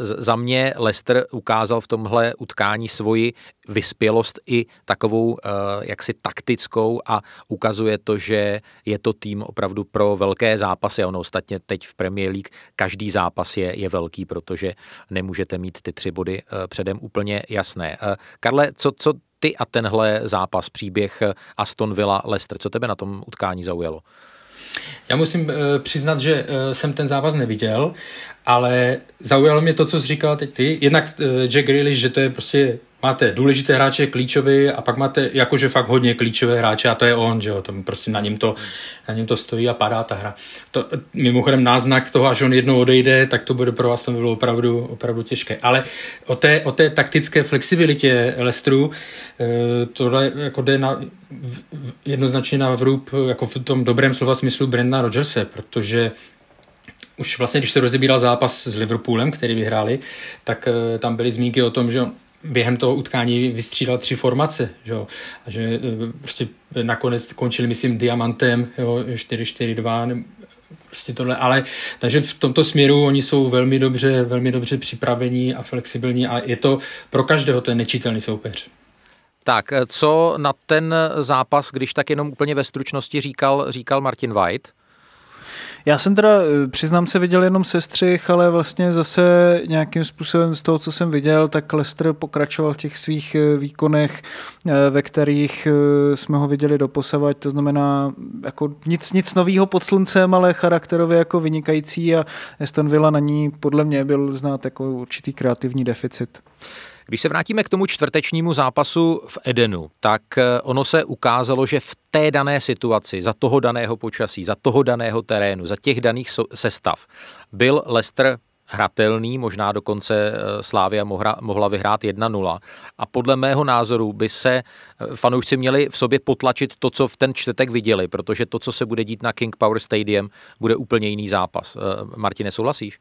za mě Leicester ukázal v tomhle utkání svoji vyspělost i takovou jaksi taktickou a ukazuje to, že je to tým opravdu pro velké zápasy. Ono ostatně teď v Premier League každý zápas je, je velký, protože nemůžete mít ty tři body předem úplně jasné. Karle, co, co ty a tenhle zápas, příběh Aston Villa Leicester, co tebe na tom utkání zaujalo? Já musím e, přiznat, že e, jsem ten zápas neviděl, ale zaujalo mě to, co jsi říkala teď ty. Jednak e, Jack Grealish, že to je prostě, máte důležité hráče, klíčové a pak máte jakože fakt hodně klíčové hráče a to je on, že jo, tam prostě na něm to, na něm to stojí a padá ta hra. To, mimochodem náznak toho, až on jednou odejde, tak to bude pro vás to bylo opravdu, opravdu těžké. Ale o té, o té taktické flexibilitě Leicesteru, e, tohle jako jde na, v, jednoznačně na vrub, jako v tom dobrém slova smyslu Brendana Rodgerse, protože už vlastně, když se rozebíral zápas s Liverpoolem, který vyhráli, tak e, tam byly zmínky o tom, že on během toho utkání vystřídal tři formace, že jo? A že prostě nakonec končili, myslím, diamantem, jo, čtyři čtyři dva, prostě tohle, ale takže v tomto směru oni jsou velmi dobře, velmi dobře připravení a flexibilní a je to pro každého ten nečitelný soupeř. Tak, co na ten zápas, když tak jenom úplně ve stručnosti říkal, říkal Martin White? Já jsem teda, přiznám se, viděl jenom sestřih, ale vlastně zase nějakým způsobem z toho, co jsem viděl, tak Leicester pokračoval v těch svých výkonech, ve kterých jsme ho viděli doposavať, to znamená jako nic, nic nového pod sluncem, ale charakterově jako vynikající a Aston Villa na ní podle mě byl znát jako určitý kreativní deficit. Když se vrátíme k tomu čtvrtečnímu zápasu v Edenu, tak ono se ukázalo, že v té dané situaci, za toho daného počasí, za toho daného terénu, za těch daných sestav byl Leicester hratelný, možná dokonce Slavia mohla vyhrát jedna nula. A podle mého názoru by se fanoušci měli v sobě potlačit to, co v ten čtvrtek viděli, protože to, co se bude dít na King Power Stadium, bude úplně jiný zápas. Martine, souhlasíš?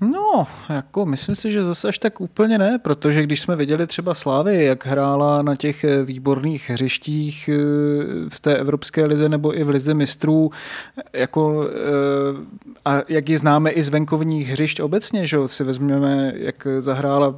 No, jako myslím si, že zase až tak úplně ne, protože když jsme viděli třeba Slavii, jak hrála na těch výborných hřištích v té Evropské lize nebo i v lize mistrů, jako, a jak ji známe i z venkovních hřišť obecně, že si vezmeme, jak zahrála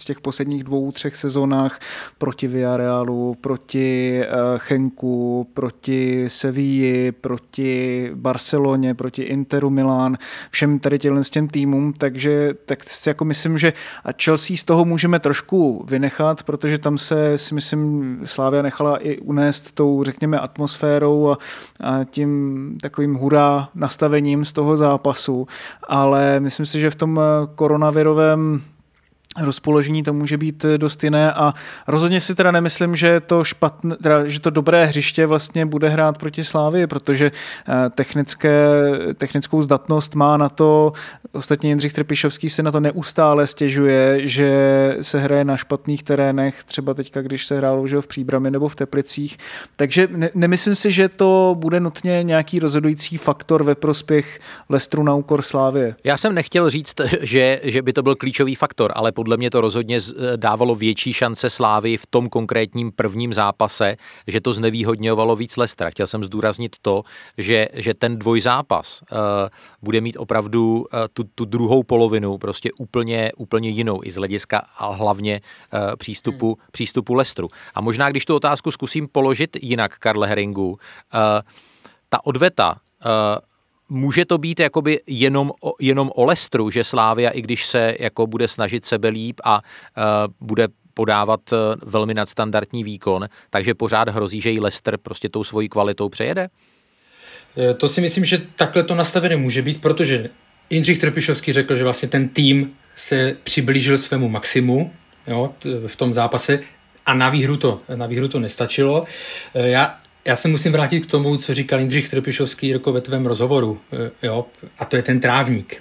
v těch posledních dvou, třech sezónách proti Villarealu, proti Henku, proti Sevilli, proti Barceloně, proti Interu Milán, všem tady těm týmům, týmům, takže tak si jako myslím, že a Chelsea z toho můžeme trošku vynechat, protože tam se si myslím Slavia nechala i unést tou, řekněme, atmosférou a, a tím takovým hurá nastavením z toho zápasu, ale myslím si, že v tom koronavirovém rozpoložení to může být dost jiné a rozhodně si teda nemyslím, že to špatné, teda, že to dobré hřiště vlastně bude hrát proti Slavii, protože technické, technickou zdatnost má na to, ostatně Jindřich Trpišovský se na to neustále stěžuje, že se hraje na špatných terénech, třeba teďka, když se hrálo v Příbrami nebo v Teplicích, takže ne, nemyslím si, že to bude nutně nějaký rozhodující faktor ve prospěch Leicesteru na úkor Slavie. Já jsem nechtěl říct, že, že by to byl klíčový faktor, ale podle mě to rozhodně dávalo větší šance Slávii v tom konkrétním prvním zápase, že to znevýhodňovalo víc Leicester. Chtěl jsem zdůraznit to, že, že ten dvojzápas uh, bude mít opravdu uh, tu, tu druhou polovinu prostě úplně, úplně jinou i z hlediska a hlavně uh, přístupu, hmm. přístupu Leicesteru. A možná, když tu otázku zkusím položit jinak, Karle Häringu, uh, ta odveta uh, může to být jakoby jenom o, jenom o Leicesteru, že Slavia, i když se jako bude snažit sebe líp a uh, bude podávat uh, velmi nadstandardní výkon, takže pořád hrozí, že i Leicester prostě tou svojí kvalitou přejede? To si myslím, že takhle to nastavené může být, protože Jindřich Trpišovský řekl, že vlastně ten tým se přiblížil svému maximu, jo, v tom zápase a na výhru to, na výhru to nestačilo. Já Já se musím vrátit k tomu, co říkal Jindřich Trpišovský, Jirko, ve tvém rozhovoru. Jo? A to je ten trávník.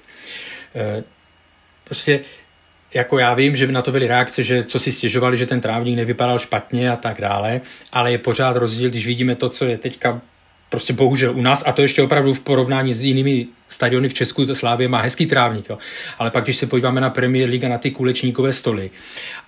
Prostě, jako já vím, že na to byly reakce, že co si stěžovali, že ten trávník nevypadal špatně a tak dále, ale je pořád rozdíl, když vidíme to, co je teďka prostě bohužel u nás, a to ještě opravdu v porovnání s jinými stadiony v Česku, to Slavie má hezký trávník, jo. Ale pak, když se podíváme na Premier League a na ty kulečníkové stoly,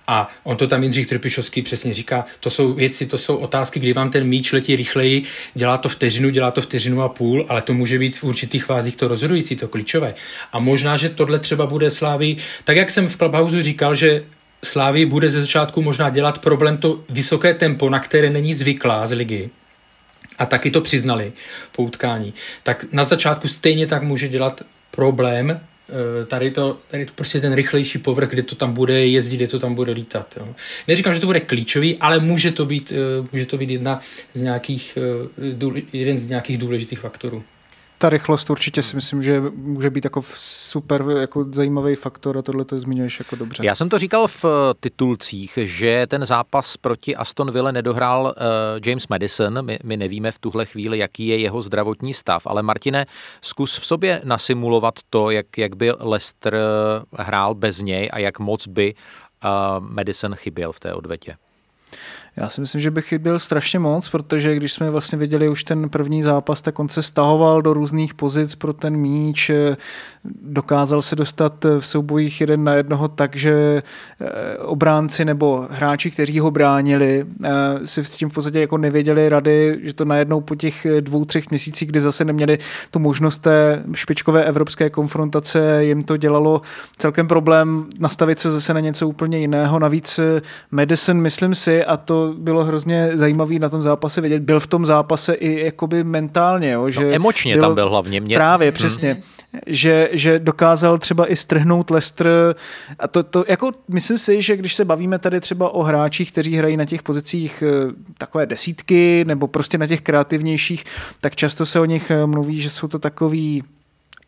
a on to tam Jindřich Trpišovský přesně říká, to jsou věci, to jsou otázky, kdy vám ten míč letí rychleji, dělá to vteřinu, dělá to vteřinu a půl, ale to může být v určitých fázích to rozhodující, to klíčové. A možná, že tohle třeba bude Slavii, tak jak jsem v Clubhouse říkal, že Slavii bude ze začátku možná dělat problém to vysoké tempo, na které není zvyklá z ligy. A taky to přiznali po utkání, tak na začátku stejně tak může dělat problém tady to, tady to prostě ten rychlejší povrch, kde to tam bude jezdit, kde to tam bude lítat. Jo. Neříkám, že to bude klíčový, ale může to být, může to být jedna z nějakých, jeden z nějakých důležitých faktorů. Ta rychlost určitě si myslím, že může být jako super jako zajímavý faktor a tohle to zmiňuješ jako dobře. Já jsem to říkal v titulcích, že ten zápas proti Aston Ville nedohrál uh, James Maddison. My, my nevíme v tuhle chvíli, jaký je jeho zdravotní stav, ale Martine, zkus v sobě nasimulovat to, jak, jak by Leicester hrál bez něj a jak moc by uh, Maddison chyběl v té odvetě. Já si myslím, že bych chyběl strašně moc, protože když jsme vlastně viděli už ten první zápas, tak on se stahoval do různých pozic pro ten míč, dokázal se dostat v soubojích jeden na jednoho tak, že obránci nebo hráči, kteří ho bránili, si s tím v podstatě jako nevěděli rady, že to najednou po těch dvou, třech měsících, kdy zase neměli tu možnost té špičkové evropské konfrontace, jim to dělalo celkem problém nastavit se zase na něco úplně jiného. Navíc Maddison, myslím si, a to bylo hrozně zajímavý na tom zápase vidět. Byl v tom zápase i jakoby mentálně. Jo, že no, emočně byl, tam byl hlavně. Mě... Právě, hmm. přesně. Že, že dokázal třeba i strhnout Leicester. A to, to, jako, myslím si, že když se bavíme tady třeba o hráčích, kteří hrají na těch pozicích takové desítky nebo prostě na těch kreativnějších, tak často se o nich mluví, že jsou to takový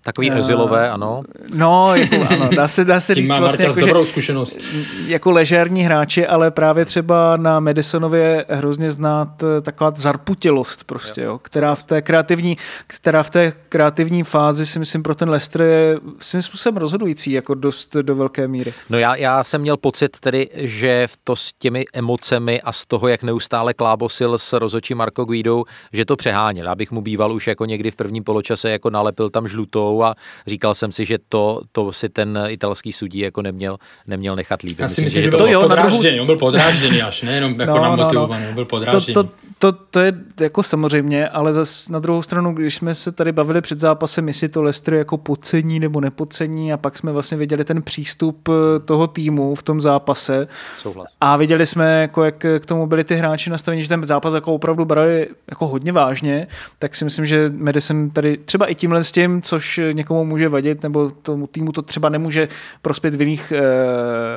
Takový ezilové, uh, ano. No, jako, ano, dá se, dá se říct vlastně jako, dobrou zkušenost. Jako ležérní hráči, ale právě třeba na Madisonově hrozně znát taková zarputilost prostě, jo. Jo, která v té kreativní, která v té kreativní fázi si myslím pro ten Leicester je svým způsobem rozhodující jako dost do velké míry. No já, já jsem měl pocit tedy, že to s těmi emocemi a z toho, jak neustále klábosil s rozhodčím Marco Guidou, že to přeháněl. Já bych mu býval už jako někdy v prvním poločase jako nalepil tam žlutou a říkal jsem si, že to, to si ten italský sudí jako neměl, neměl nechat líbit. Já si myslím, že, že byl podrážděný, on byl podrážděný až, nejenom jako no, namotivovaný, no, no. byl podrážděný. To, to, To, to je jako samozřejmě, ale zase na druhou stranu, když jsme se tady bavili před zápasem, jestli to Leicester jako podcení nebo nepodcení, a pak jsme vlastně viděli ten přístup toho týmu v tom zápase. Souhlas. A viděli jsme, jako jak k tomu byli ty hráči nastaveni, že ten zápas jako opravdu brali jako hodně vážně, tak si myslím, že Madison tady třeba i tímhle s tím, což někomu může vadit, nebo tomu týmu to třeba nemůže prospět v jiných eh,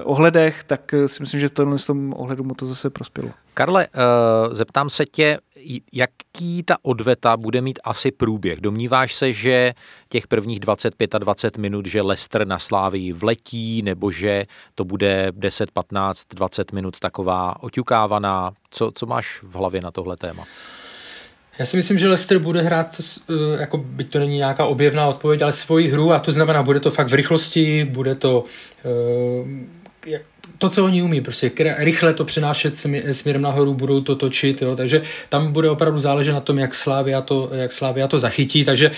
ohledech, tak si myslím, že v tomhle tom ohledu mu to zase prospělo. Karle, uh, zeptám se tě, jaký ta odveta bude mít asi průběh? Domníváš se, že těch prvních dvacet pět a dvacet minut, že Leicester na Slávii vletí, nebo že to bude deset, patnáct, dvacet minut taková oťukávaná? Co, co máš v hlavě na tohle téma? Já si myslím, že Leicester bude hrát, jako byť to není nějaká objevná odpověď, ale svoji hru, a to znamená, bude to fakt v rychlosti, bude to... Uh, to, co oni umí, prostě rychle to přenášet směrem nahoru, budou to točit, jo, takže tam bude opravdu záležet na tom, jak Slavia to, jak Slavia to zachytí, takže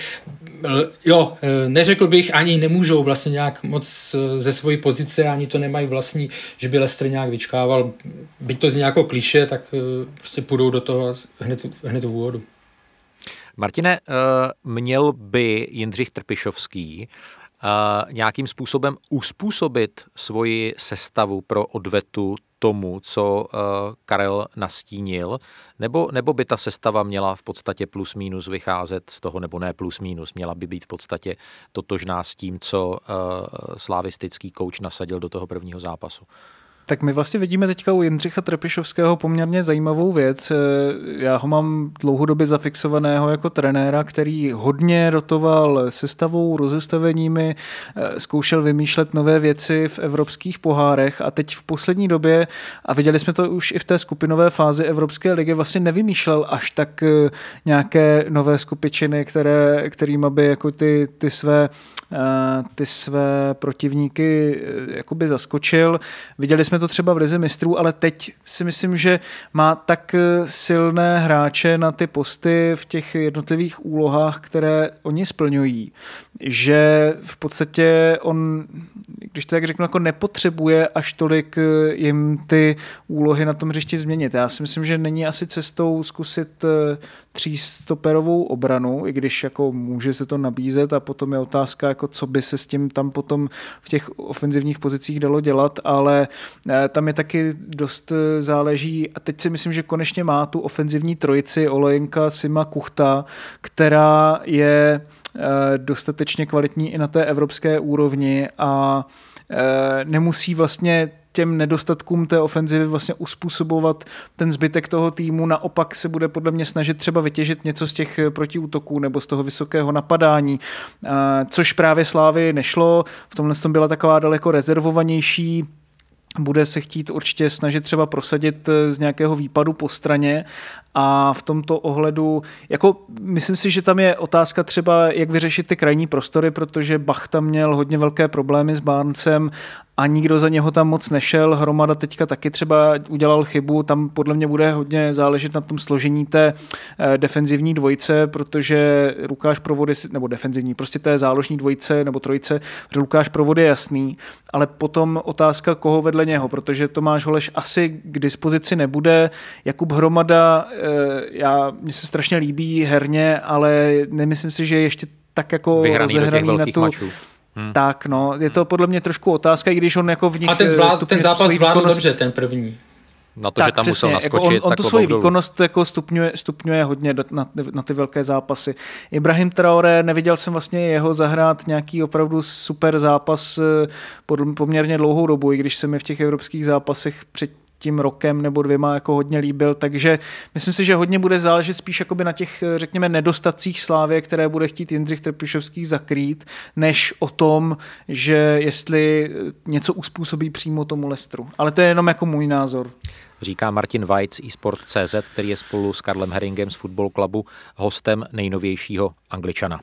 jo, neřekl bych, ani nemůžou vlastně nějak moc ze svojí pozice, ani to nemají vlastní, že by Leicester nějak vyčkával, byť to z nějakého kliše, tak prostě půjdou do toho hned, hned v úvodu. Martine, měl by Jindřich Trpišovský Uh, nějakým způsobem uspůsobit svoji sestavu pro odvetu tomu, co uh, Karel nastínil, nebo, nebo by ta sestava měla v podstatě plus minus vycházet z toho, nebo ne plus minus, měla by být v podstatě totožná s tím, co uh, slavistický kouč nasadil do toho prvního zápasu? Tak my vlastně vidíme teďka u Jindřicha Trpišovského poměrně zajímavou věc. Já ho mám dlouhodobě zafixovaného jako trenéra, který hodně rotoval sestavou, rozestaveními, zkoušel vymýšlet nové věci v evropských pohárech, a teď v poslední době, a viděli jsme to už i v té skupinové fázi Evropské ligy, vlastně nevymýšlel až tak nějaké nové skupičiny, které, kterýma by jako ty, ty své ty své protivníky jakoby zaskočil. Viděli jsme to třeba v Lize mistrů, ale teď si myslím, že má tak silné hráče na ty posty v těch jednotlivých úlohách, které oni splňují, že v podstatě on, když to tak řeknu, jako nepotřebuje až tolik jim ty úlohy na tom hřišti změnit. Já si myslím, že není asi cestou zkusit třístoperovou obranu, i když jako může se to nabízet, a potom je otázka, jako co by se s tím tam potom v těch ofenzivních pozicích dalo dělat, ale tam je taky dost záleží, a teď si myslím, že konečně má tu ofenzivní trojici Olejenka, Sima, Kuchta, která je dostatečně kvalitní i na té evropské úrovni a nemusí vlastně těm nedostatkům té ofenzivy vlastně uspůsobovat ten zbytek toho týmu, naopak se bude podle mě snažit třeba vytěžit něco z těch protiútoků nebo z toho vysokého napadání, což právě Slávy nešlo, v tomhle tom byla taková daleko rezervovanější, bude se chtít určitě snažit třeba prosadit z nějakého výpadu po straně, a v tomto ohledu jako myslím si, že tam je otázka třeba, jak vyřešit ty krajní prostory, protože Bach tam měl hodně velké problémy s Barncem a nikdo za něho tam moc nešel. Hromada teďka taky třeba udělal chybu, tam podle mě bude hodně záležet na tom složení té defenzivní dvojice, protože Lukáš Provody, nebo defenzivní, prostě té záložní dvojice nebo trojice, protože Lukáš Provody je jasný, ale potom otázka, koho vedle něho, protože Tomáš Holeš asi k dispozici nebude, Jakub Hromada, já, mně se strašně líbí herně, ale nemyslím si, že je ještě tak jako vyhraný rozehraný na tu... Mačů. Hmm. Tak no, je to podle mě trošku otázka, i když on jako v nich... A ten, zvlád, ten zápas zvládl dobře, ten první. Na to, tak, že tam přesně, musel naskočit. Jako on on tu svoji výkonnost jako stupňuje, stupňuje hodně na, na ty velké zápasy. Ibrahim Traoré, neviděl jsem vlastně jeho zahrát nějaký opravdu super zápas podle poměrně dlouhou dobu, i když se mi v těch evropských zápasech před tím rokem nebo dvěma jako hodně líbil, takže myslím si, že hodně bude záležet spíš jakoby na těch, řekněme, nedostacích Slávy, které bude chtít Jindřich Trpišovský zakrýt, než o tom, že jestli něco uspůsobí přímo tomu Leicesteru. Ale to je jenom jako můj názor. Říká Martin Vajc, eSport tečka cé zet, který je spolu s Karlem Häringem z Football Clubu hostem nejnovějšího Angličana.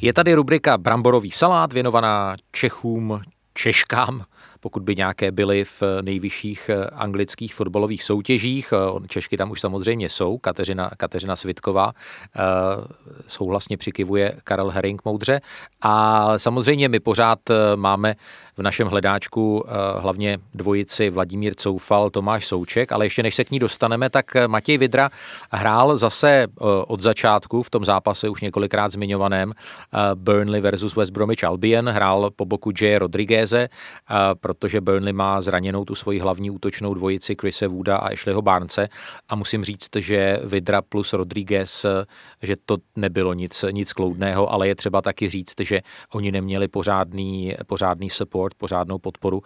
Je tady rubrika Bramborový salát věnovaná Čechům, Češkám, pokud by nějaké byly v nejvyšších anglických fotbalových soutěžích. Češky tam už samozřejmě jsou, Kateřina, Kateřina Svitková souhlasně přikivuje Karel Häring moudře. A samozřejmě my pořád máme v našem hledáčku hlavně dvojici Vladimír Coufal, Tomáš Souček, ale ještě než se k ní dostaneme, tak Matěj Vidra hrál zase od začátku v tom zápase už několikrát zmiňovaném Burnley versus West Bromwich Albion, hrál po boku Jaye Rodrigueze, protože Burnley má zraněnou tu svoji hlavní útočnou dvojici Chrisa Wooda a Ashleyho Barnese a musím říct, že Vidra plus Rodriguez, že to nebylo nic, nic kloudného, ale je třeba taky říct, že oni neměli pořádný, pořádný support, pořádnou podporu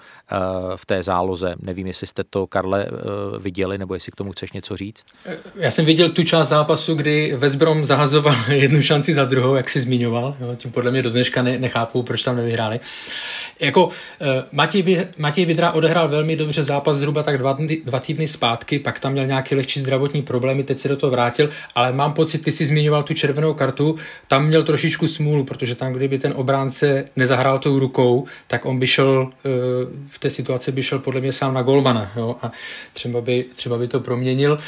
v té záloze. Nevím, jestli jste to, Karle, viděli, nebo jestli k tomu chceš něco říct? Já jsem viděl tu část zápasu, kdy West Brom zahazoval jednu šanci za druhou, jak jsi zmiňoval. Jo, tím podle mě do dneška ne, nechápu, proč tam nevyhráli. Jako Matěj, Matěj Vidra odehrál velmi dobře zápas zhruba tak dva, dva týdny zpátky, pak tam měl nějaké lehčí zdravotní problémy, teď se do toho vrátil, ale mám pocit, ty jsi zmiňoval tu červenou kartu, tam měl trošičku smůlu, protože tam, kdyby ten obránce nezahrál tou rukou, tak on by šel, v té situaci by šel podle mě sám na golmana, jo, a třeba by, třeba by to proměnil,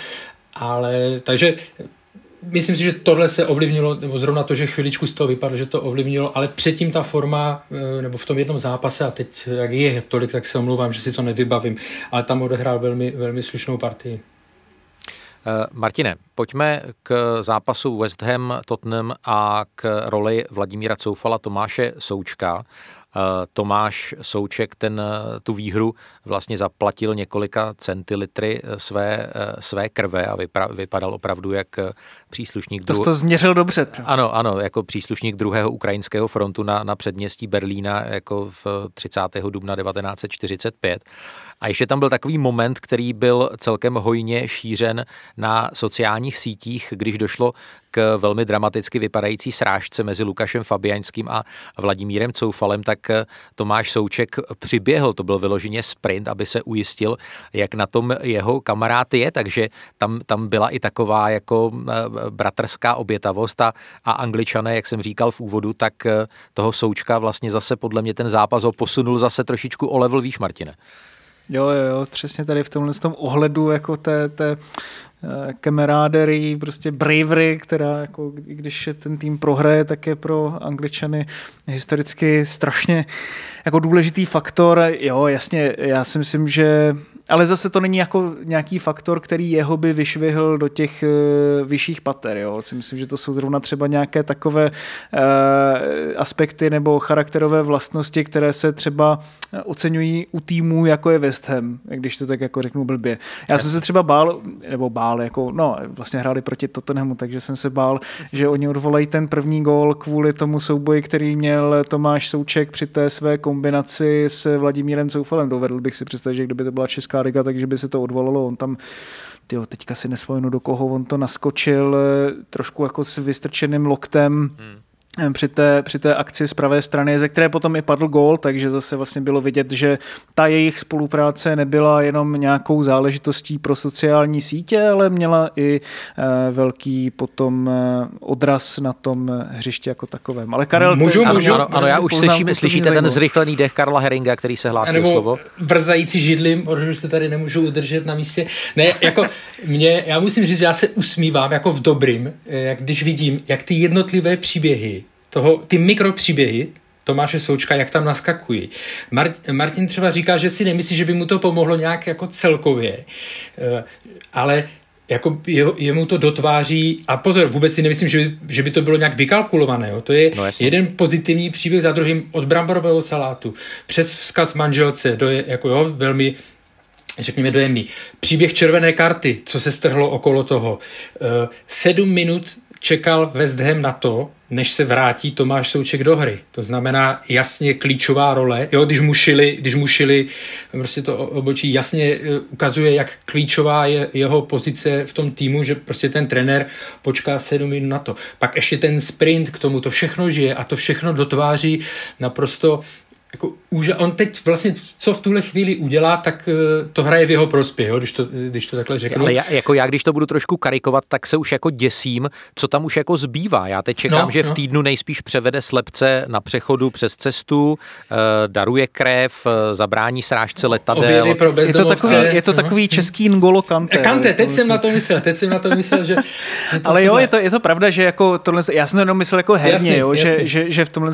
ale takže myslím si, že tohle se ovlivnilo, nebo zrovna to, že chviličku z toho vypadlo, že to ovlivnilo, ale předtím ta forma, nebo v tom jednom zápase, a teď jak je tolik, tak se omlouvám, že si to nevybavím, ale tam odehrál velmi, velmi slušnou partii. Martine, pojďme k zápasu West Ham, Tottenham a k roli Vladimíra Coufala, Tomáše Součka. Tomáš Souček ten, tu výhru vlastně zaplatil několika centilitry své, své krve a vypra, vypadal opravdu jak příslušník... Dru... To jsi to změřil dobře. To. Ano, ano, jako příslušník druhého ukrajinského frontu na, na předměstí Berlína jako v třicátého dubna devatenáct set čtyřicet pět. A ještě tam byl takový moment, který byl celkem hojně šířen na sociálních sítích, když došlo k velmi dramaticky vypadající srážce mezi Lukášem Fabianským a Vladimírem Coufalem, tak Tomáš Souček přiběhl, to byl vyloženě sprint, aby se ujistil, jak na tom jeho kamarád je, takže tam, tam byla i taková jako bratrská obětavost a, a Angličané, jak jsem říkal v úvodu, tak toho Součka vlastně zase podle mě ten zápas ho posunul zase trošičku o level výš, Martine. Jo, jo, jo, přesně tady v tomhle tom ohledu jako té, té kamarádery, prostě bravery, která jako, když ten tým prohraje, tak je pro Angličany historicky strašně jako důležitý faktor. Jo, jasně, já si myslím, že... Ale zase to není jako nějaký faktor, který jeho by vyšvihl do těch uh, vyšších pater. Jo? Si myslím, že to jsou zrovna třeba nějaké takové uh, aspekty nebo charakterové vlastnosti, které se třeba oceňují u týmů, jako je West Ham, když to tak jako řeknu blbě. Já jsem se třeba bál, nebo bál, jako, no vlastně hráli proti Tottenhamu, takže jsem se bál, že oni odvolají ten první gól kvůli tomu souboji, který měl Tomáš Souček při té své kombinaci s Vladimírem Coufalem. Dovedl bych si představit, že kdyby to byla česká liga, takže by se to odvolalo, on tam tyjo, teďka si nespomenu do koho, on to naskočil trošku jako s vystrčeným loktem hmm. při, té, při té akci z pravé strany, ze které potom i padl gól, takže zase vlastně bylo vidět, že ta jejich spolupráce nebyla jenom nějakou záležitostí pro sociální sítě, ale měla i velký potom odraz na tom hřišti jako takovém. Ale Karel... Můžu, ano, můžu. Ano, ano, já už slyšíme, slyšíte ten zrychlený dech Karla Häringa, který se hlásí o slovo. Vrzající židlím, protože se tady nemůžu udržet na místě. Ne, jako mě, já musím říct, že já se usmívám jako v dobrým, jak když vidím, jak ty jednotlivé příběhy, toho, ty mikropříběhy Tomáše Součka, jak tam naskakují. Martin třeba říká, že si nemyslí, že by mu to pomohlo nějak jako celkově, ale jako jeho, jemu to dotváří, a pozor, vůbec si nemyslím, že by, že by to bylo nějak vykalkulované, jo? To je no, jeden pozitivní příběh za druhým, od bramborového salátu přes vzkaz manželce, do je, jako jo, velmi, řekněme, dojemný. Příběh červené karty, co se strhlo okolo toho. E, sedm minut čekal West Ham na to, než se vrátí Tomáš Souček do hry. To znamená jasně klíčová role. Jo, když mu šili, když mu šili prostě to obočí, jasně ukazuje, jak klíčová je jeho pozice v tom týmu, že prostě ten trenér počká sedm minut na to. Pak ještě ten sprint k tomu, to všechno žije a to všechno dotváří naprosto jako úža- on teď vlastně, co v tuhle chvíli udělá, tak to hraje v jeho prospěch, jo, když to, když to takhle řeknu. Ale já, jako já, když to budu trošku karikovat, tak se už jako děsím, co tam už jako zbývá. Já teď čekám, no, že no. v týdnu nejspíš převede slepce na přechodu přes cestu, daruje krev, zabrání srážce letadel. Obědy pro bezdomovce. Je to takový, je to takový no. český N'Golo Kanté. Kanté, teď jsem na to myslel, teď jsem na to myslel, že... Ale jo, je to, je to pravda, že jako tohle, já jsem jenom myslel jako herně, jasný, jo, jasný. Že, že, že v tomhle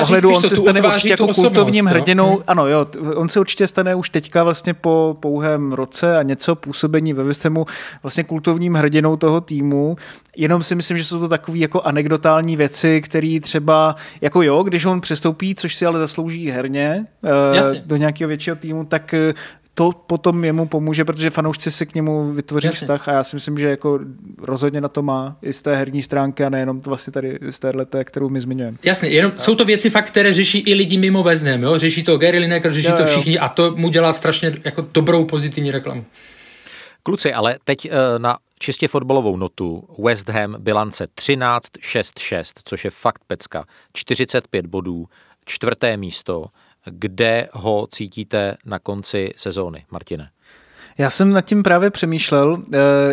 ohledu on se stane určitě jako kultovním hrdinou. Hmm. Ano, jo, on se určitě stane už teďka vlastně po pouhém roce a něco působení ve West Hamu vlastně kultovním hrdinou toho týmu. Jenom si myslím, že jsou to takové jako anekdotální věci, které třeba, jako jo, když on přestoupí, což si ale zaslouží herně jasně. do nějakého většího týmu, tak to potom jemu pomůže, protože fanoušci si k němu vytvoří jasně. vztah a já si myslím, že jako rozhodně na to má i z té herní stránky a nejenom to vlastně tady z téhleté, kterou my zmiňujeme. Jasně, jenom a. jsou to věci fakt, které řeší i lidi mimo West Ham, jo? Řeší to Gary Lineker, řeší jo, to všichni jo. a to mu dělá strašně jako dobrou pozitivní reklamu. Kluci, ale teď na čistě fotbalovou notu West Ham bilance třináct šest šest, což je fakt pecka, čtyřicet pět bodů, čtvrté místo. Kde ho cítíte na konci sezóny, Martine? Já jsem nad tím právě přemýšlel,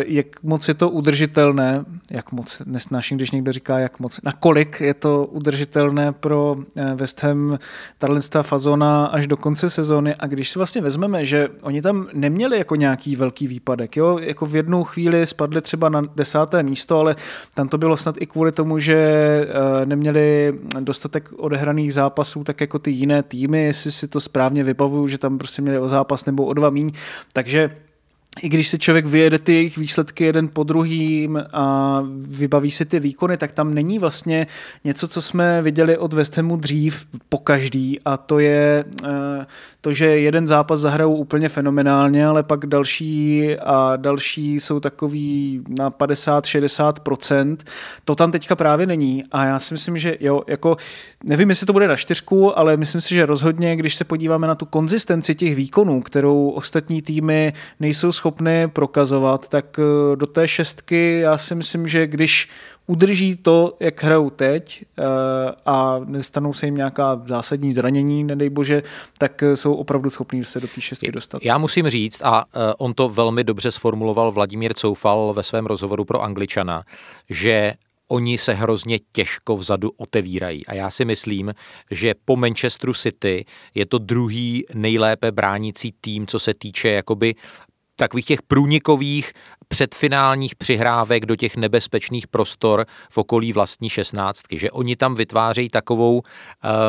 jak moc je to udržitelné, jak moc, nesnáším, když někdo říká, jak moc, nakolik je to udržitelné pro West Ham tato fazona až do konce sezóny. A když si vlastně vezmeme, že oni tam neměli jako nějaký velký výpadek, jo? Jako v jednu chvíli spadli třeba na desáté místo, ale tam to bylo snad i kvůli tomu, že neměli dostatek odehraných zápasů, tak jako ty jiné týmy, jestli si to správně vybavuju, že tam prostě měli o zápas nebo o dva míň, takže i když se člověk vyjede ty jejich výsledky jeden po druhým a vybaví si ty výkony, tak tam není vlastně něco, co jsme viděli od West Hamu dřív po každý, a to je to, že jeden zápas zahrajou úplně fenomenálně, ale pak další a další jsou takový na padesát až šedesát procent. To tam teďka právě není a já si myslím, že jo, jako nevím, jestli to bude na čtyřku, ale myslím si, že rozhodně, když se podíváme na tu konzistenci těch výkonů, kterou ostatní týmy nejsou schopné prokazovat, tak do té šestky já si myslím, že když udrží to, jak hrajou teď a nestanou se jim nějaká zásadní zranění, nedej bože, tak jsou opravdu schopní se do té šestky dostat. Já musím říct, a on to velmi dobře sformuloval Vladimír Coufal ve svém rozhovoru pro Angličana, že oni se hrozně těžko vzadu otevírají. A já si myslím, že po Manchesteru City je to druhý nejlépe bránící tým, co se týče jakoby takových těch průnikových předfinálních přihrávek do těch nebezpečných prostor v okolí vlastní šestnáctky. Že oni tam vytvářejí takovou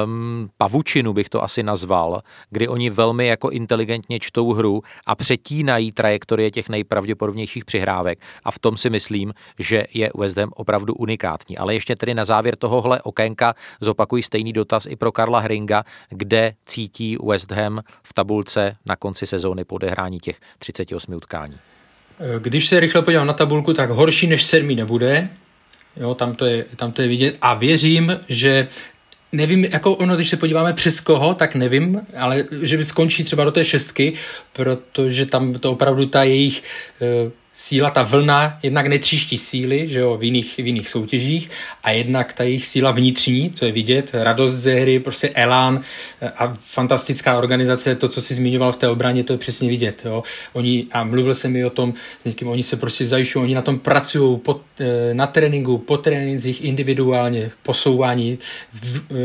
um, pavučinu, bych to asi nazval, kdy oni velmi jako inteligentně čtou hru a přetínají trajektorie těch nejpravděpodobnějších přihrávek. A v tom si myslím, že je West Ham opravdu unikátní. Ale ještě tedy na závěr tohohle okénka zopakuji stejný dotaz i pro Karla Häringa, kde cítí West Ham v tabulce na konci sezóny po odehrání těch třicet osmi utkání. Když se rychle podívám na tabulku, tak horší než sedmý nebude. Jo, tam to je, tam to je vidět. A věřím, že nevím, jako ono, když se podíváme přes koho, tak nevím, ale že by skončí třeba do té šestky, protože tam to opravdu ta jejich uh, síla, ta vlna, jednak netříští síly, že jo, v jiných, v jiných soutěžích, a jednak ta jejich síla vnitřní, to je vidět, radost ze hry, prostě elán a fantastická organizace, to, co jsi zmiňoval v té obraně, to je přesně vidět, jo. Oni, a mluvil jsem mi o tom, s někým, oni se prostě zajišťují, oni na tom pracují pod, na tréninku, po trénincích, individuálně, posouvání.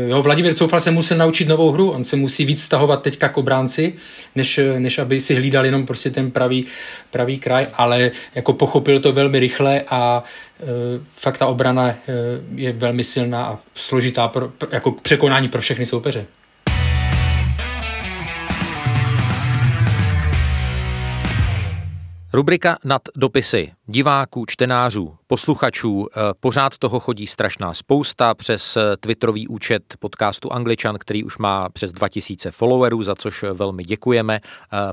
Jo, Vladimír Coufal se musel naučit novou hru, on se musí víc stahovat teďka k obránci, než, než aby si hlídal jenom prostě ten pravý, pravý kraj, ale jako pochopil to velmi rychle a e, fakt ta obrana e, je velmi silná a složitá pro, pro, jako překonání pro všechny soupeře. Rubrika Nad dopisy diváků, čtenářů, posluchačů. Pořád toho chodí strašná spousta přes twitterový účet podcastu Angličan, který už má přes dva tisíce followerů, za což velmi děkujeme.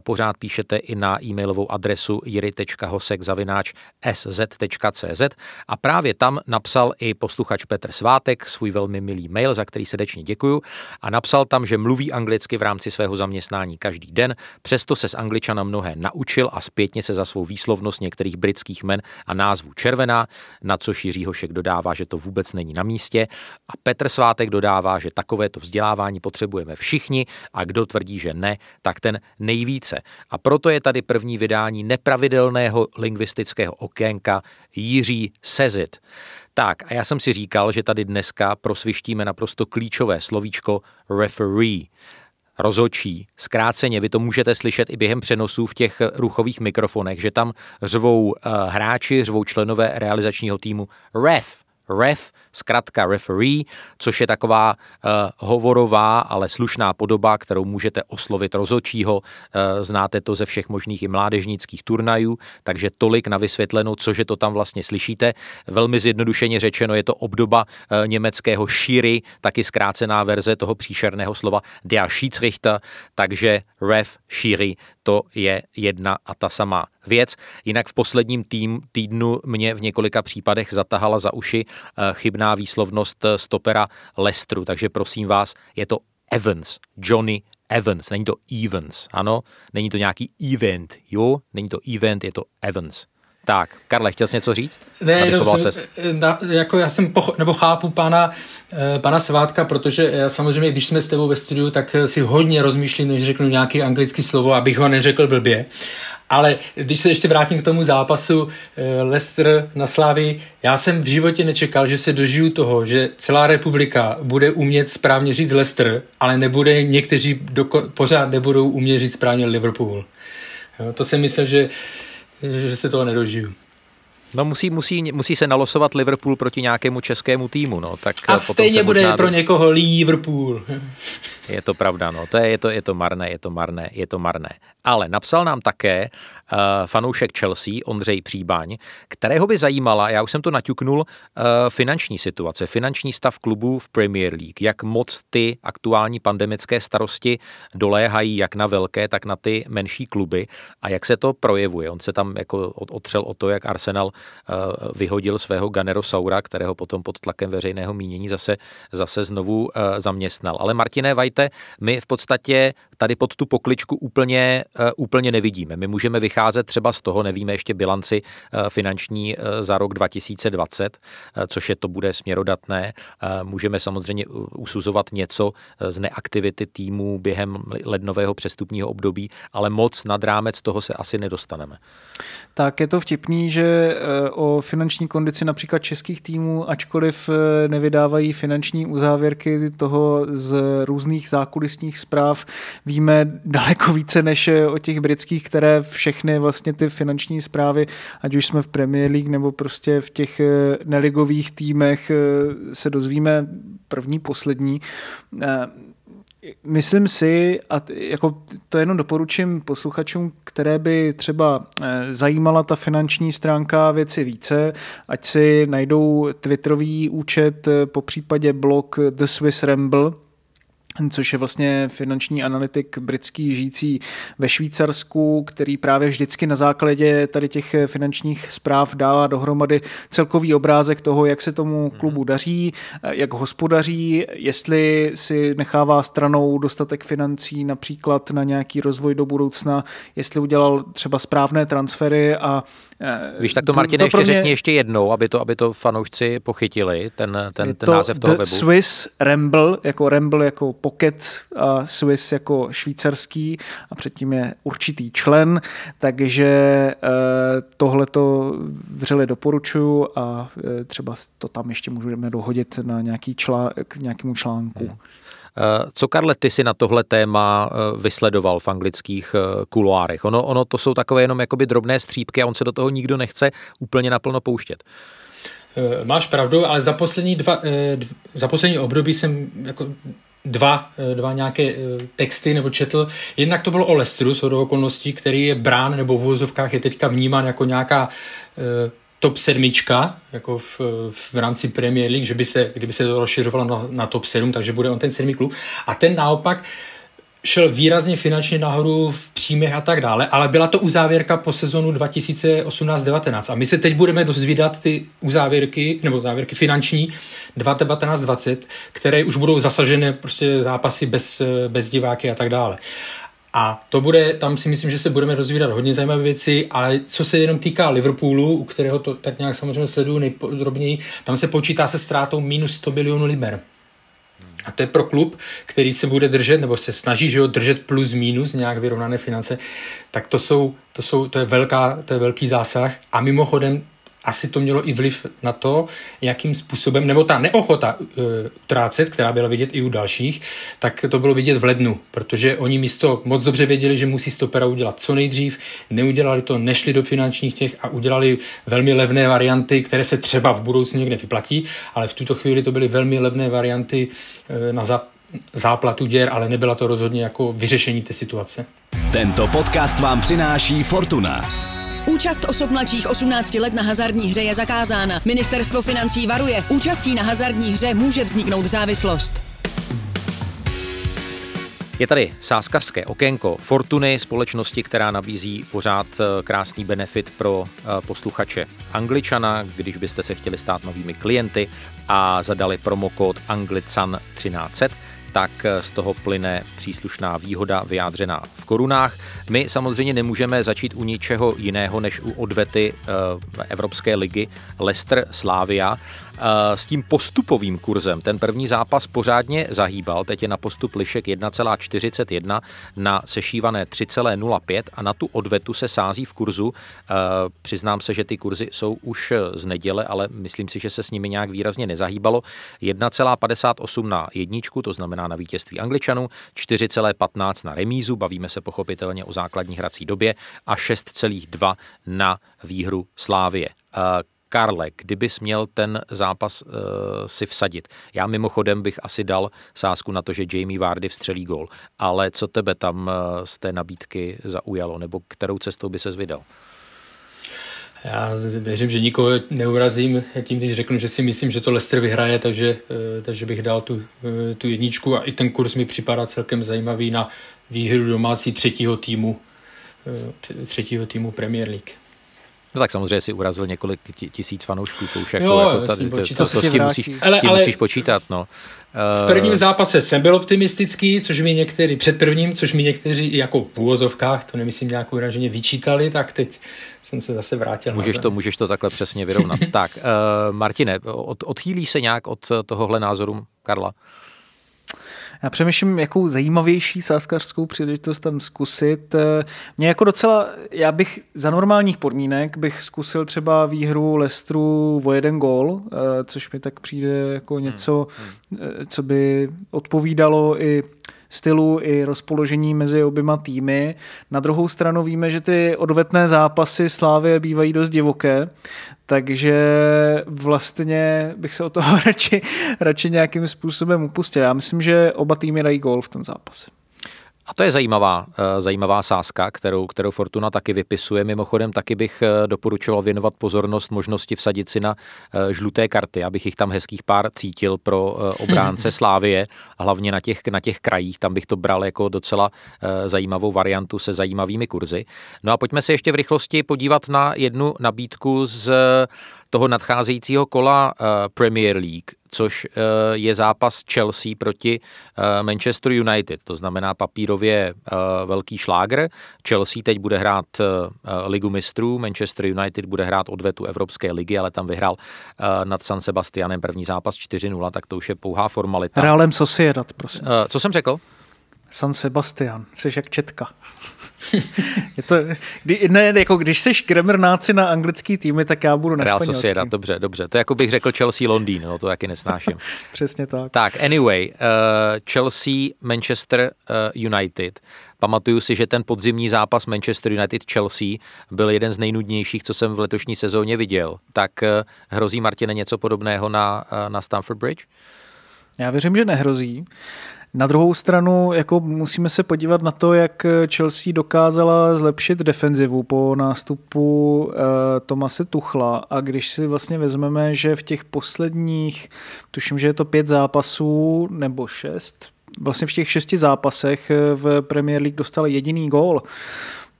Pořád píšete i na e-mailovou adresu jiri tečka hosek zavináč es zet tečka cé zet a právě tam napsal i posluchač Petr Svátek svůj velmi milý mail, za který srdečně děkuju, a napsal tam, že mluví anglicky v rámci svého zaměstnání každý den, přesto se z Angličana mnohé naučil a zpětně se za svou výslovnost některých britských jmen a názvu Červená, na což Jiří Hošek dodává, že to vůbec není na místě. A Petr Svátek dodává, že takovéto vzdělávání potřebujeme všichni a kdo tvrdí, že ne, tak ten nejvíce. A proto je tady první vydání nepravidelného lingvistického okénka Jiří Sezit. Tak a já jsem si říkal, že tady dneska prosvištíme naprosto klíčové slovíčko referee. Rozhodčí, zkráceně, vy to můžete slyšet i během přenosů v těch ruchových mikrofonech, že tam řvou uh, hráči, řvou členové realizačního týmu ref. Ref, zkratka referee, což je taková uh, hovorová, ale slušná podoba, kterou můžete oslovit rozhodčího. Uh, znáte to ze všech možných i mládežnických turnajů, takže tolik na vysvětleno, cože to tam vlastně slyšíte. Velmi zjednodušeně řečeno je to obdoba uh, německého Schiri, taky zkrácená verze toho příšerného slova der Schiedsrichter, takže ref, Schiri, to je jedna a ta samá věc. Jinak v posledním tým, týdnu mě v několika případech zatahala za uši chybná výslovnost stopera Leicesteru, takže prosím vás, je to Evans, Johnny Evans, není to Evans, ano, není to nějaký event, jo, není to event, je to Evans. Tak, Karle, chtěl jsi něco říct? Ne, jsem, na, jako já jsem pocho- nebo chápu pana, eh, pana Svátka, protože já samozřejmě, když jsme s tebou ve studiu, tak si hodně rozmýšlím, než řeknu nějaký anglický slovo, abych ho neřekl blbě. Ale když se ještě vrátím k tomu zápasu eh, Leicester na Slavii, já jsem v životě nečekal, že se dožiju toho, že celá republika bude umět správně říct Leicester, ale nebude, někteří doko- pořád nebudou umět říct správně Liverpool. Jo, to jsem myslel, že že se toho nedožiju. No musí, musí, musí se nalosovat Liverpool proti nějakému českému týmu. No, tak a stejně bude možná pro někoho Liverpool. Je to pravda, no. To je, je, to, je to marné, je to marné, je to marné. Ale napsal nám také uh, fanoušek Chelsea, Ondřej Příbaň, kterého by zajímala, já už jsem to naťuknul, uh, finanční situace, finanční stav klubů v Premier League. Jak moc ty aktuální pandemické starosti doléhají jak na velké, tak na ty menší kluby a jak se to projevuje. On se tam jako otřel o to, jak Arsenal uh, vyhodil svého Gunnera Saura, kterého potom pod tlakem veřejného mínění zase, zase znovu uh, zaměstnal. Ale Martine Vajc, my v podstatě tady pod tu pokličku úplně, uh, úplně nevidíme. My můžeme vycházet třeba z toho, nevíme ještě bilanci uh, finanční uh, za rok dva tisíce dvacet, uh, což je to bude směrodatné. Uh, můžeme samozřejmě usuzovat něco z neaktivity týmů během lednového přestupního období, ale moc nad rámec toho se asi nedostaneme. Tak je to vtipný, že uh, o finanční kondici například českých týmů, ačkoliv uh, nevydávají finanční uzávěrky toho z různých zákulisních zpráv víme daleko více než o těch britských, které všechny vlastně ty finanční zprávy, ať už jsme v Premier League nebo prostě v těch neligových týmech se dozvíme první, poslední. Myslím si, a jako to jenom doporučím posluchačům, které by třeba zajímala ta finanční stránka věci více, ať si najdou twitterový účet, popřípadě blog The Swiss Ramble, což je vlastně finanční analytik britský žijící ve Švýcarsku, který právě vždycky na základě tady těch finančních zpráv dává dohromady celkový obrázek toho, jak se tomu klubu daří, jak hospodaří, jestli si nechává stranou dostatek financí například na nějaký rozvoj do budoucna, jestli udělal třeba správné transfery a víš, tak to, Martine, to ještě mě řekni ještě jednou, aby to, aby to fanoušci pochytili, ten, ten, ten to název toho The webu. Swiss Ramble, jako Ramble jako pocket a Swiss jako švýcarský a předtím je určitý člen, takže eh, tohleto vřele doporučuju a eh, třeba to tam ještě můžeme dohodit na nějaký člán, k nějakému článku. Hmm. Co, Karle, ty si na tohle téma vysledoval v anglických kuloárech? Ono, ono to jsou takové jenom jakoby drobné střípky a on se do toho nikdo nechce úplně naplno pouštět. Máš pravdu, ale za poslední, dva, za poslední období jsem jako dva, dva nějaké texty nebo četl. Jednak to bylo o Leicesteru, shodou okolností, který je brán nebo v uvozovkách je teďka vnímán jako nějaká top sedmička, jako v, v, v rámci Premier League, že by se, kdyby se to rozšiřovalo na, na top sedm, takže bude on ten sedmý klub. A ten naopak šel výrazně finančně nahoru v příjmech a tak dále, ale byla to uzávěrka po sezonu dva tisíce osmnáct devatenáct. A my se teď budeme dozvídat ty uzávěrky, nebo závěrky finanční dva tisíce devatenáct dvacet, které už budou zasažené prostě zápasy bez, bez diváky a tak dále. A to bude, tam si myslím, že se budeme rozvírat hodně zajímavé věci. A co se jenom týká Liverpoolu, u kterého to tak nějak samozřejmě sleduju nejpodrobněji, tam se počítá se ztrátou minus sto milionů liber. A to je pro klub, který se bude držet, nebo se snaží, že ho držet plus minus nějak vyrovnané finance, tak to jsou, to jsou, to je velká, to je velký zásah. A mimochodem asi to mělo i vliv na to, jakým způsobem, nebo ta neochota uh, utrácet, která byla vidět i u dalších, tak to bylo vidět v lednu, protože oni místo moc dobře věděli, že musí stopera udělat co nejdřív, neudělali to, nešli do finančních těch a udělali velmi levné varianty, které se třeba v budoucnu někde vyplatí, ale v tuto chvíli to byly velmi levné varianty uh, na zap- záplatu děr, ale nebyla to rozhodně jako vyřešení té situace. Tento podcast vám přináší Fortuna. Účast osob mladších osmnácti let na hazardní hře je zakázána. Ministerstvo financí varuje, účastí na hazardní hře může vzniknout závislost. Je tady sázkařské okénko Fortuny, společnosti, která nabízí pořád krásný benefit pro posluchače Angličana, když byste se chtěli stát novými klienty a zadali promokód Anglican třináct set. Tak z toho plyne příslušná výhoda vyjádřená v korunách. My samozřejmě nemůžeme začít u ničeho jiného než u odvety Evropské ligy Leicester Slavia s tím postupovým kurzem. Ten první zápas pořádně zahýbal, teď je na postup lišek jedna celá čtyřicet jedna, na sešívané tři celá nula pět a na tu odvetu se sází v kurzu. Přiznám se, že ty kurzy jsou už z neděle, ale myslím si, že se s nimi nějak výrazně nezahýbalo. jedna celá padesát osm na jedničku, to znamená na vítězství Angličanů, čtyři celá patnáct na remízu, bavíme se pochopitelně o základní hrací době, a šest celá dva na výhru Slávie. Karle, kdybys měl ten zápas uh, si vsadit. Já mimochodem bych asi dal sázku na to, že Jamie Vardy vstřelí gól, ale co tebe tam uh, z té nabídky zaujalo, nebo kterou cestou by ses vydal? Já věřím, že nikoho neurazím tím, když řeknu, že si myslím, že to Leicester vyhraje, takže, takže bych dal tu, tu jedničku a i ten kurz mi připadá celkem zajímavý na výhru domácí třetího týmu, třetího týmu Premier League. No tak samozřejmě si urazil několik tisíc fanoušků, to už jako, jo, jako ta, počítat, to, to, to s tím, musí, ale, s tím musíš počítat. No. V prvním zápase jsem byl optimistický, což mi někteří, před prvním, což mi někteří jako v úvozovkách, to nemyslím nějakou vyraženě, vyčítali, tak teď jsem se zase vrátil. Můžeš, to, můžeš to takhle přesně vyrovnat. Tak, uh, Martine, od, odchýlíš se nějak od tohohle názoru Karla? Já přemýšlím, jakou zajímavější sázkařskou příležitost tam zkusit. Mě jako docela, já bych za normálních podmínek bych zkusil třeba výhru Leicesteru o jeden gól, což mi tak přijde jako něco, co by odpovídalo i stylu i rozpoložení mezi oběma týmy. Na druhou stranu víme, že ty odvetné zápasy Slavie bývají dost divoké, takže vlastně bych se o toho radši, radši nějakým způsobem upustil. Já myslím, že oba týmy dají gól v tom zápase. A to je zajímavá, zajímavá sázka, kterou, kterou Fortuna taky vypisuje. Mimochodem taky bych doporučoval věnovat pozornost možnosti vsadit si na žluté karty. Já bych jich tam hezkých pár cítil pro obránce Slávie, hlavně na těch, na těch krajích. Tam bych to bral jako docela zajímavou variantu se zajímavými kurzy. No a pojďme se ještě v rychlosti podívat na jednu nabídku z toho nadcházejícího kola Premier League, což je zápas Chelsea proti Manchester United. To znamená papírově velký šlágr. Chelsea teď bude hrát Ligu mistrů, Manchester United bude hrát odvetu Evropské ligy, ale tam vyhrál nad San Sebastianem první zápas čtyři nula, tak to už je pouhá formalita. Realem Sociedad, prosím. Co jsem řekl? San Sebastian, seš jak Četka. Je to, kdy, ne, jako když seš kremrnáci na anglický týmy, tak já budu na Real španělský. Real Sociedad, dobře, dobře. To jako bych řekl Chelsea Londýn, no, to taky nesnáším. Přesně tak. Tak, anyway, uh, Chelsea, Manchester uh, United. Pamatuju si, že ten podzimní zápas Manchester United-Chelsea byl jeden z nejnudnějších, co jsem v letošní sezóně viděl. Tak uh, hrozí, Martine, něco podobného na, uh, na Stamford Bridge? Já věřím, že nehrozí. Na druhou stranu jako musíme se podívat na to, jak Chelsea dokázala zlepšit defenzivu po nástupu e, Tomase Tuchla, a když si vlastně vezmeme, že v těch posledních, tuším, že je to pět zápasů nebo šest, vlastně v těch šesti zápasech v Premier League dostala jediný gól,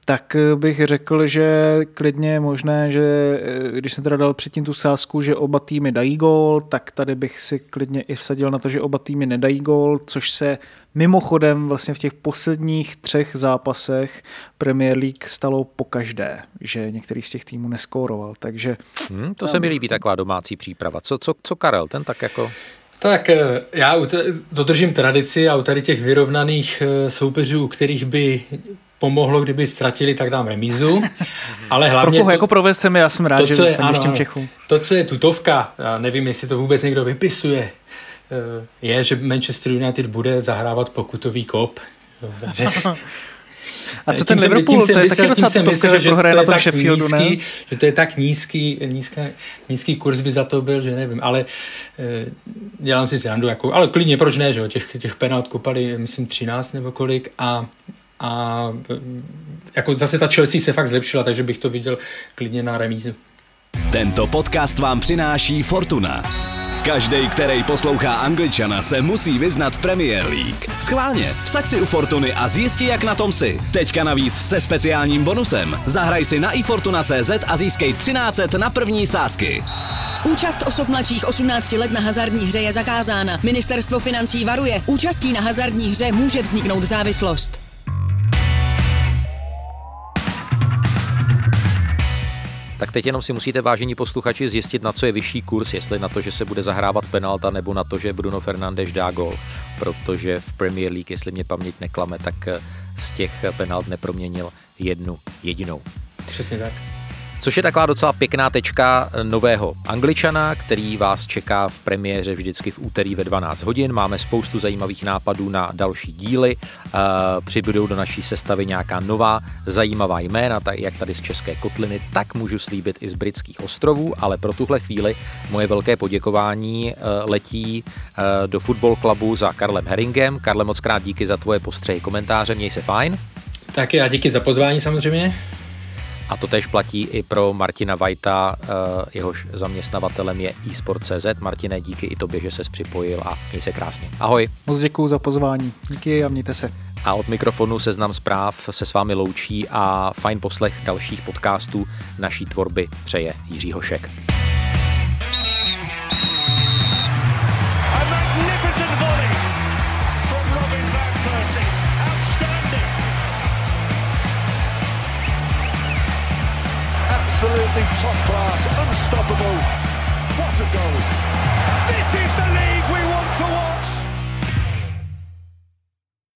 tak bych řekl, že klidně je možné, že když jsem teda dal předtím tu sázku, že oba týmy dají gól, tak tady bych si klidně i vsadil na to, že oba týmy nedají gól, což se mimochodem vlastně v těch posledních třech zápasech Premier League stalo pokaždé, že některý z těch týmů neskóroval. Takže hmm, to tam... se mi líbí taková domácí příprava. Co, co, co Karel, ten tak jako... Tak já dodržím tradici a u tady těch vyrovnaných soupeřů, u kterých by pomohlo, kdyby ztratili, tak dám remízu. Ale hlavně... Pro koho, to, jako provést se mi, já jsem rád, to, že fandíš těm Čechům. To, co je tutovka, já nevím, jestli to vůbec někdo vypisuje, je, že Manchester United bude zahrávat pokutový kop. Takže... A co ten Liverpool, to je taky docela tutovka, že prohraje na tom Sheffieldu, ne? Že to je tak nízký, nízká, nízký kurz by za to byl, že nevím, ale e, dělám si srandu, jako, ale klidně, proč ne, že jo, těch, těch penalt kopali, myslím, třináct nebo kolik a, a jako zase ta Chelsea se fakt zlepšila, takže bych to viděl klidně na remízu. Tento podcast vám přináší Fortuna. Každej, který poslouchá Angličana, se musí vyznat v Premier League. Schválně, vsaď si u Fortuny a zjistí, jak na tom si. Teďka navíc se speciálním bonusem. Zahraj si na i fortuna tečka cé zet a získej třináct set na první sázky. Účast osob mladších osmnácti let na hazardní hře je zakázána. Ministerstvo financí varuje, účastí na hazardní hře může vzniknout závislost. Tak teď jenom si musíte, vážení posluchači, zjistit, na co je vyšší kurz, jestli na to, že se bude zahrávat penalta, nebo na to, že Bruno Fernandes dá gól. Protože v Premier League, jestli mě paměť neklame, tak z těch penalt neproměnil jednu jedinou. Přesně tak. Což je taková docela pěkná tečka nového Angličana, který vás čeká v premiéře vždycky v úterý ve dvanáct hodin. Máme spoustu zajímavých nápadů na další díly. Přibudou do naší sestavy nějaká nová zajímavá jména, jak tady z České kotliny, tak můžu slíbit i z britských ostrovů, ale pro tuhle chvíli moje velké poděkování letí do Football Clubu za Karlem Häringem. Karle, moc krát díky za tvoje postřehy, komentáře, měj se fajn. Taky a díky za pozvání samozřejmě. A to též platí i pro Martina Vajta, jehož zaměstnavatelem je i sport tečka cé zet. Martine, díky i tobě, že ses připojil a měj se krásně. Ahoj. Moc děkuju za pozvání. Díky a mějte se. A od mikrofonu Seznam zpráv se s vámi loučí a fajn poslech dalších podcastů naší tvorby přeje Jiří Hošek. Absolutely top class, unstoppable. What a goal. This is the league we want to win.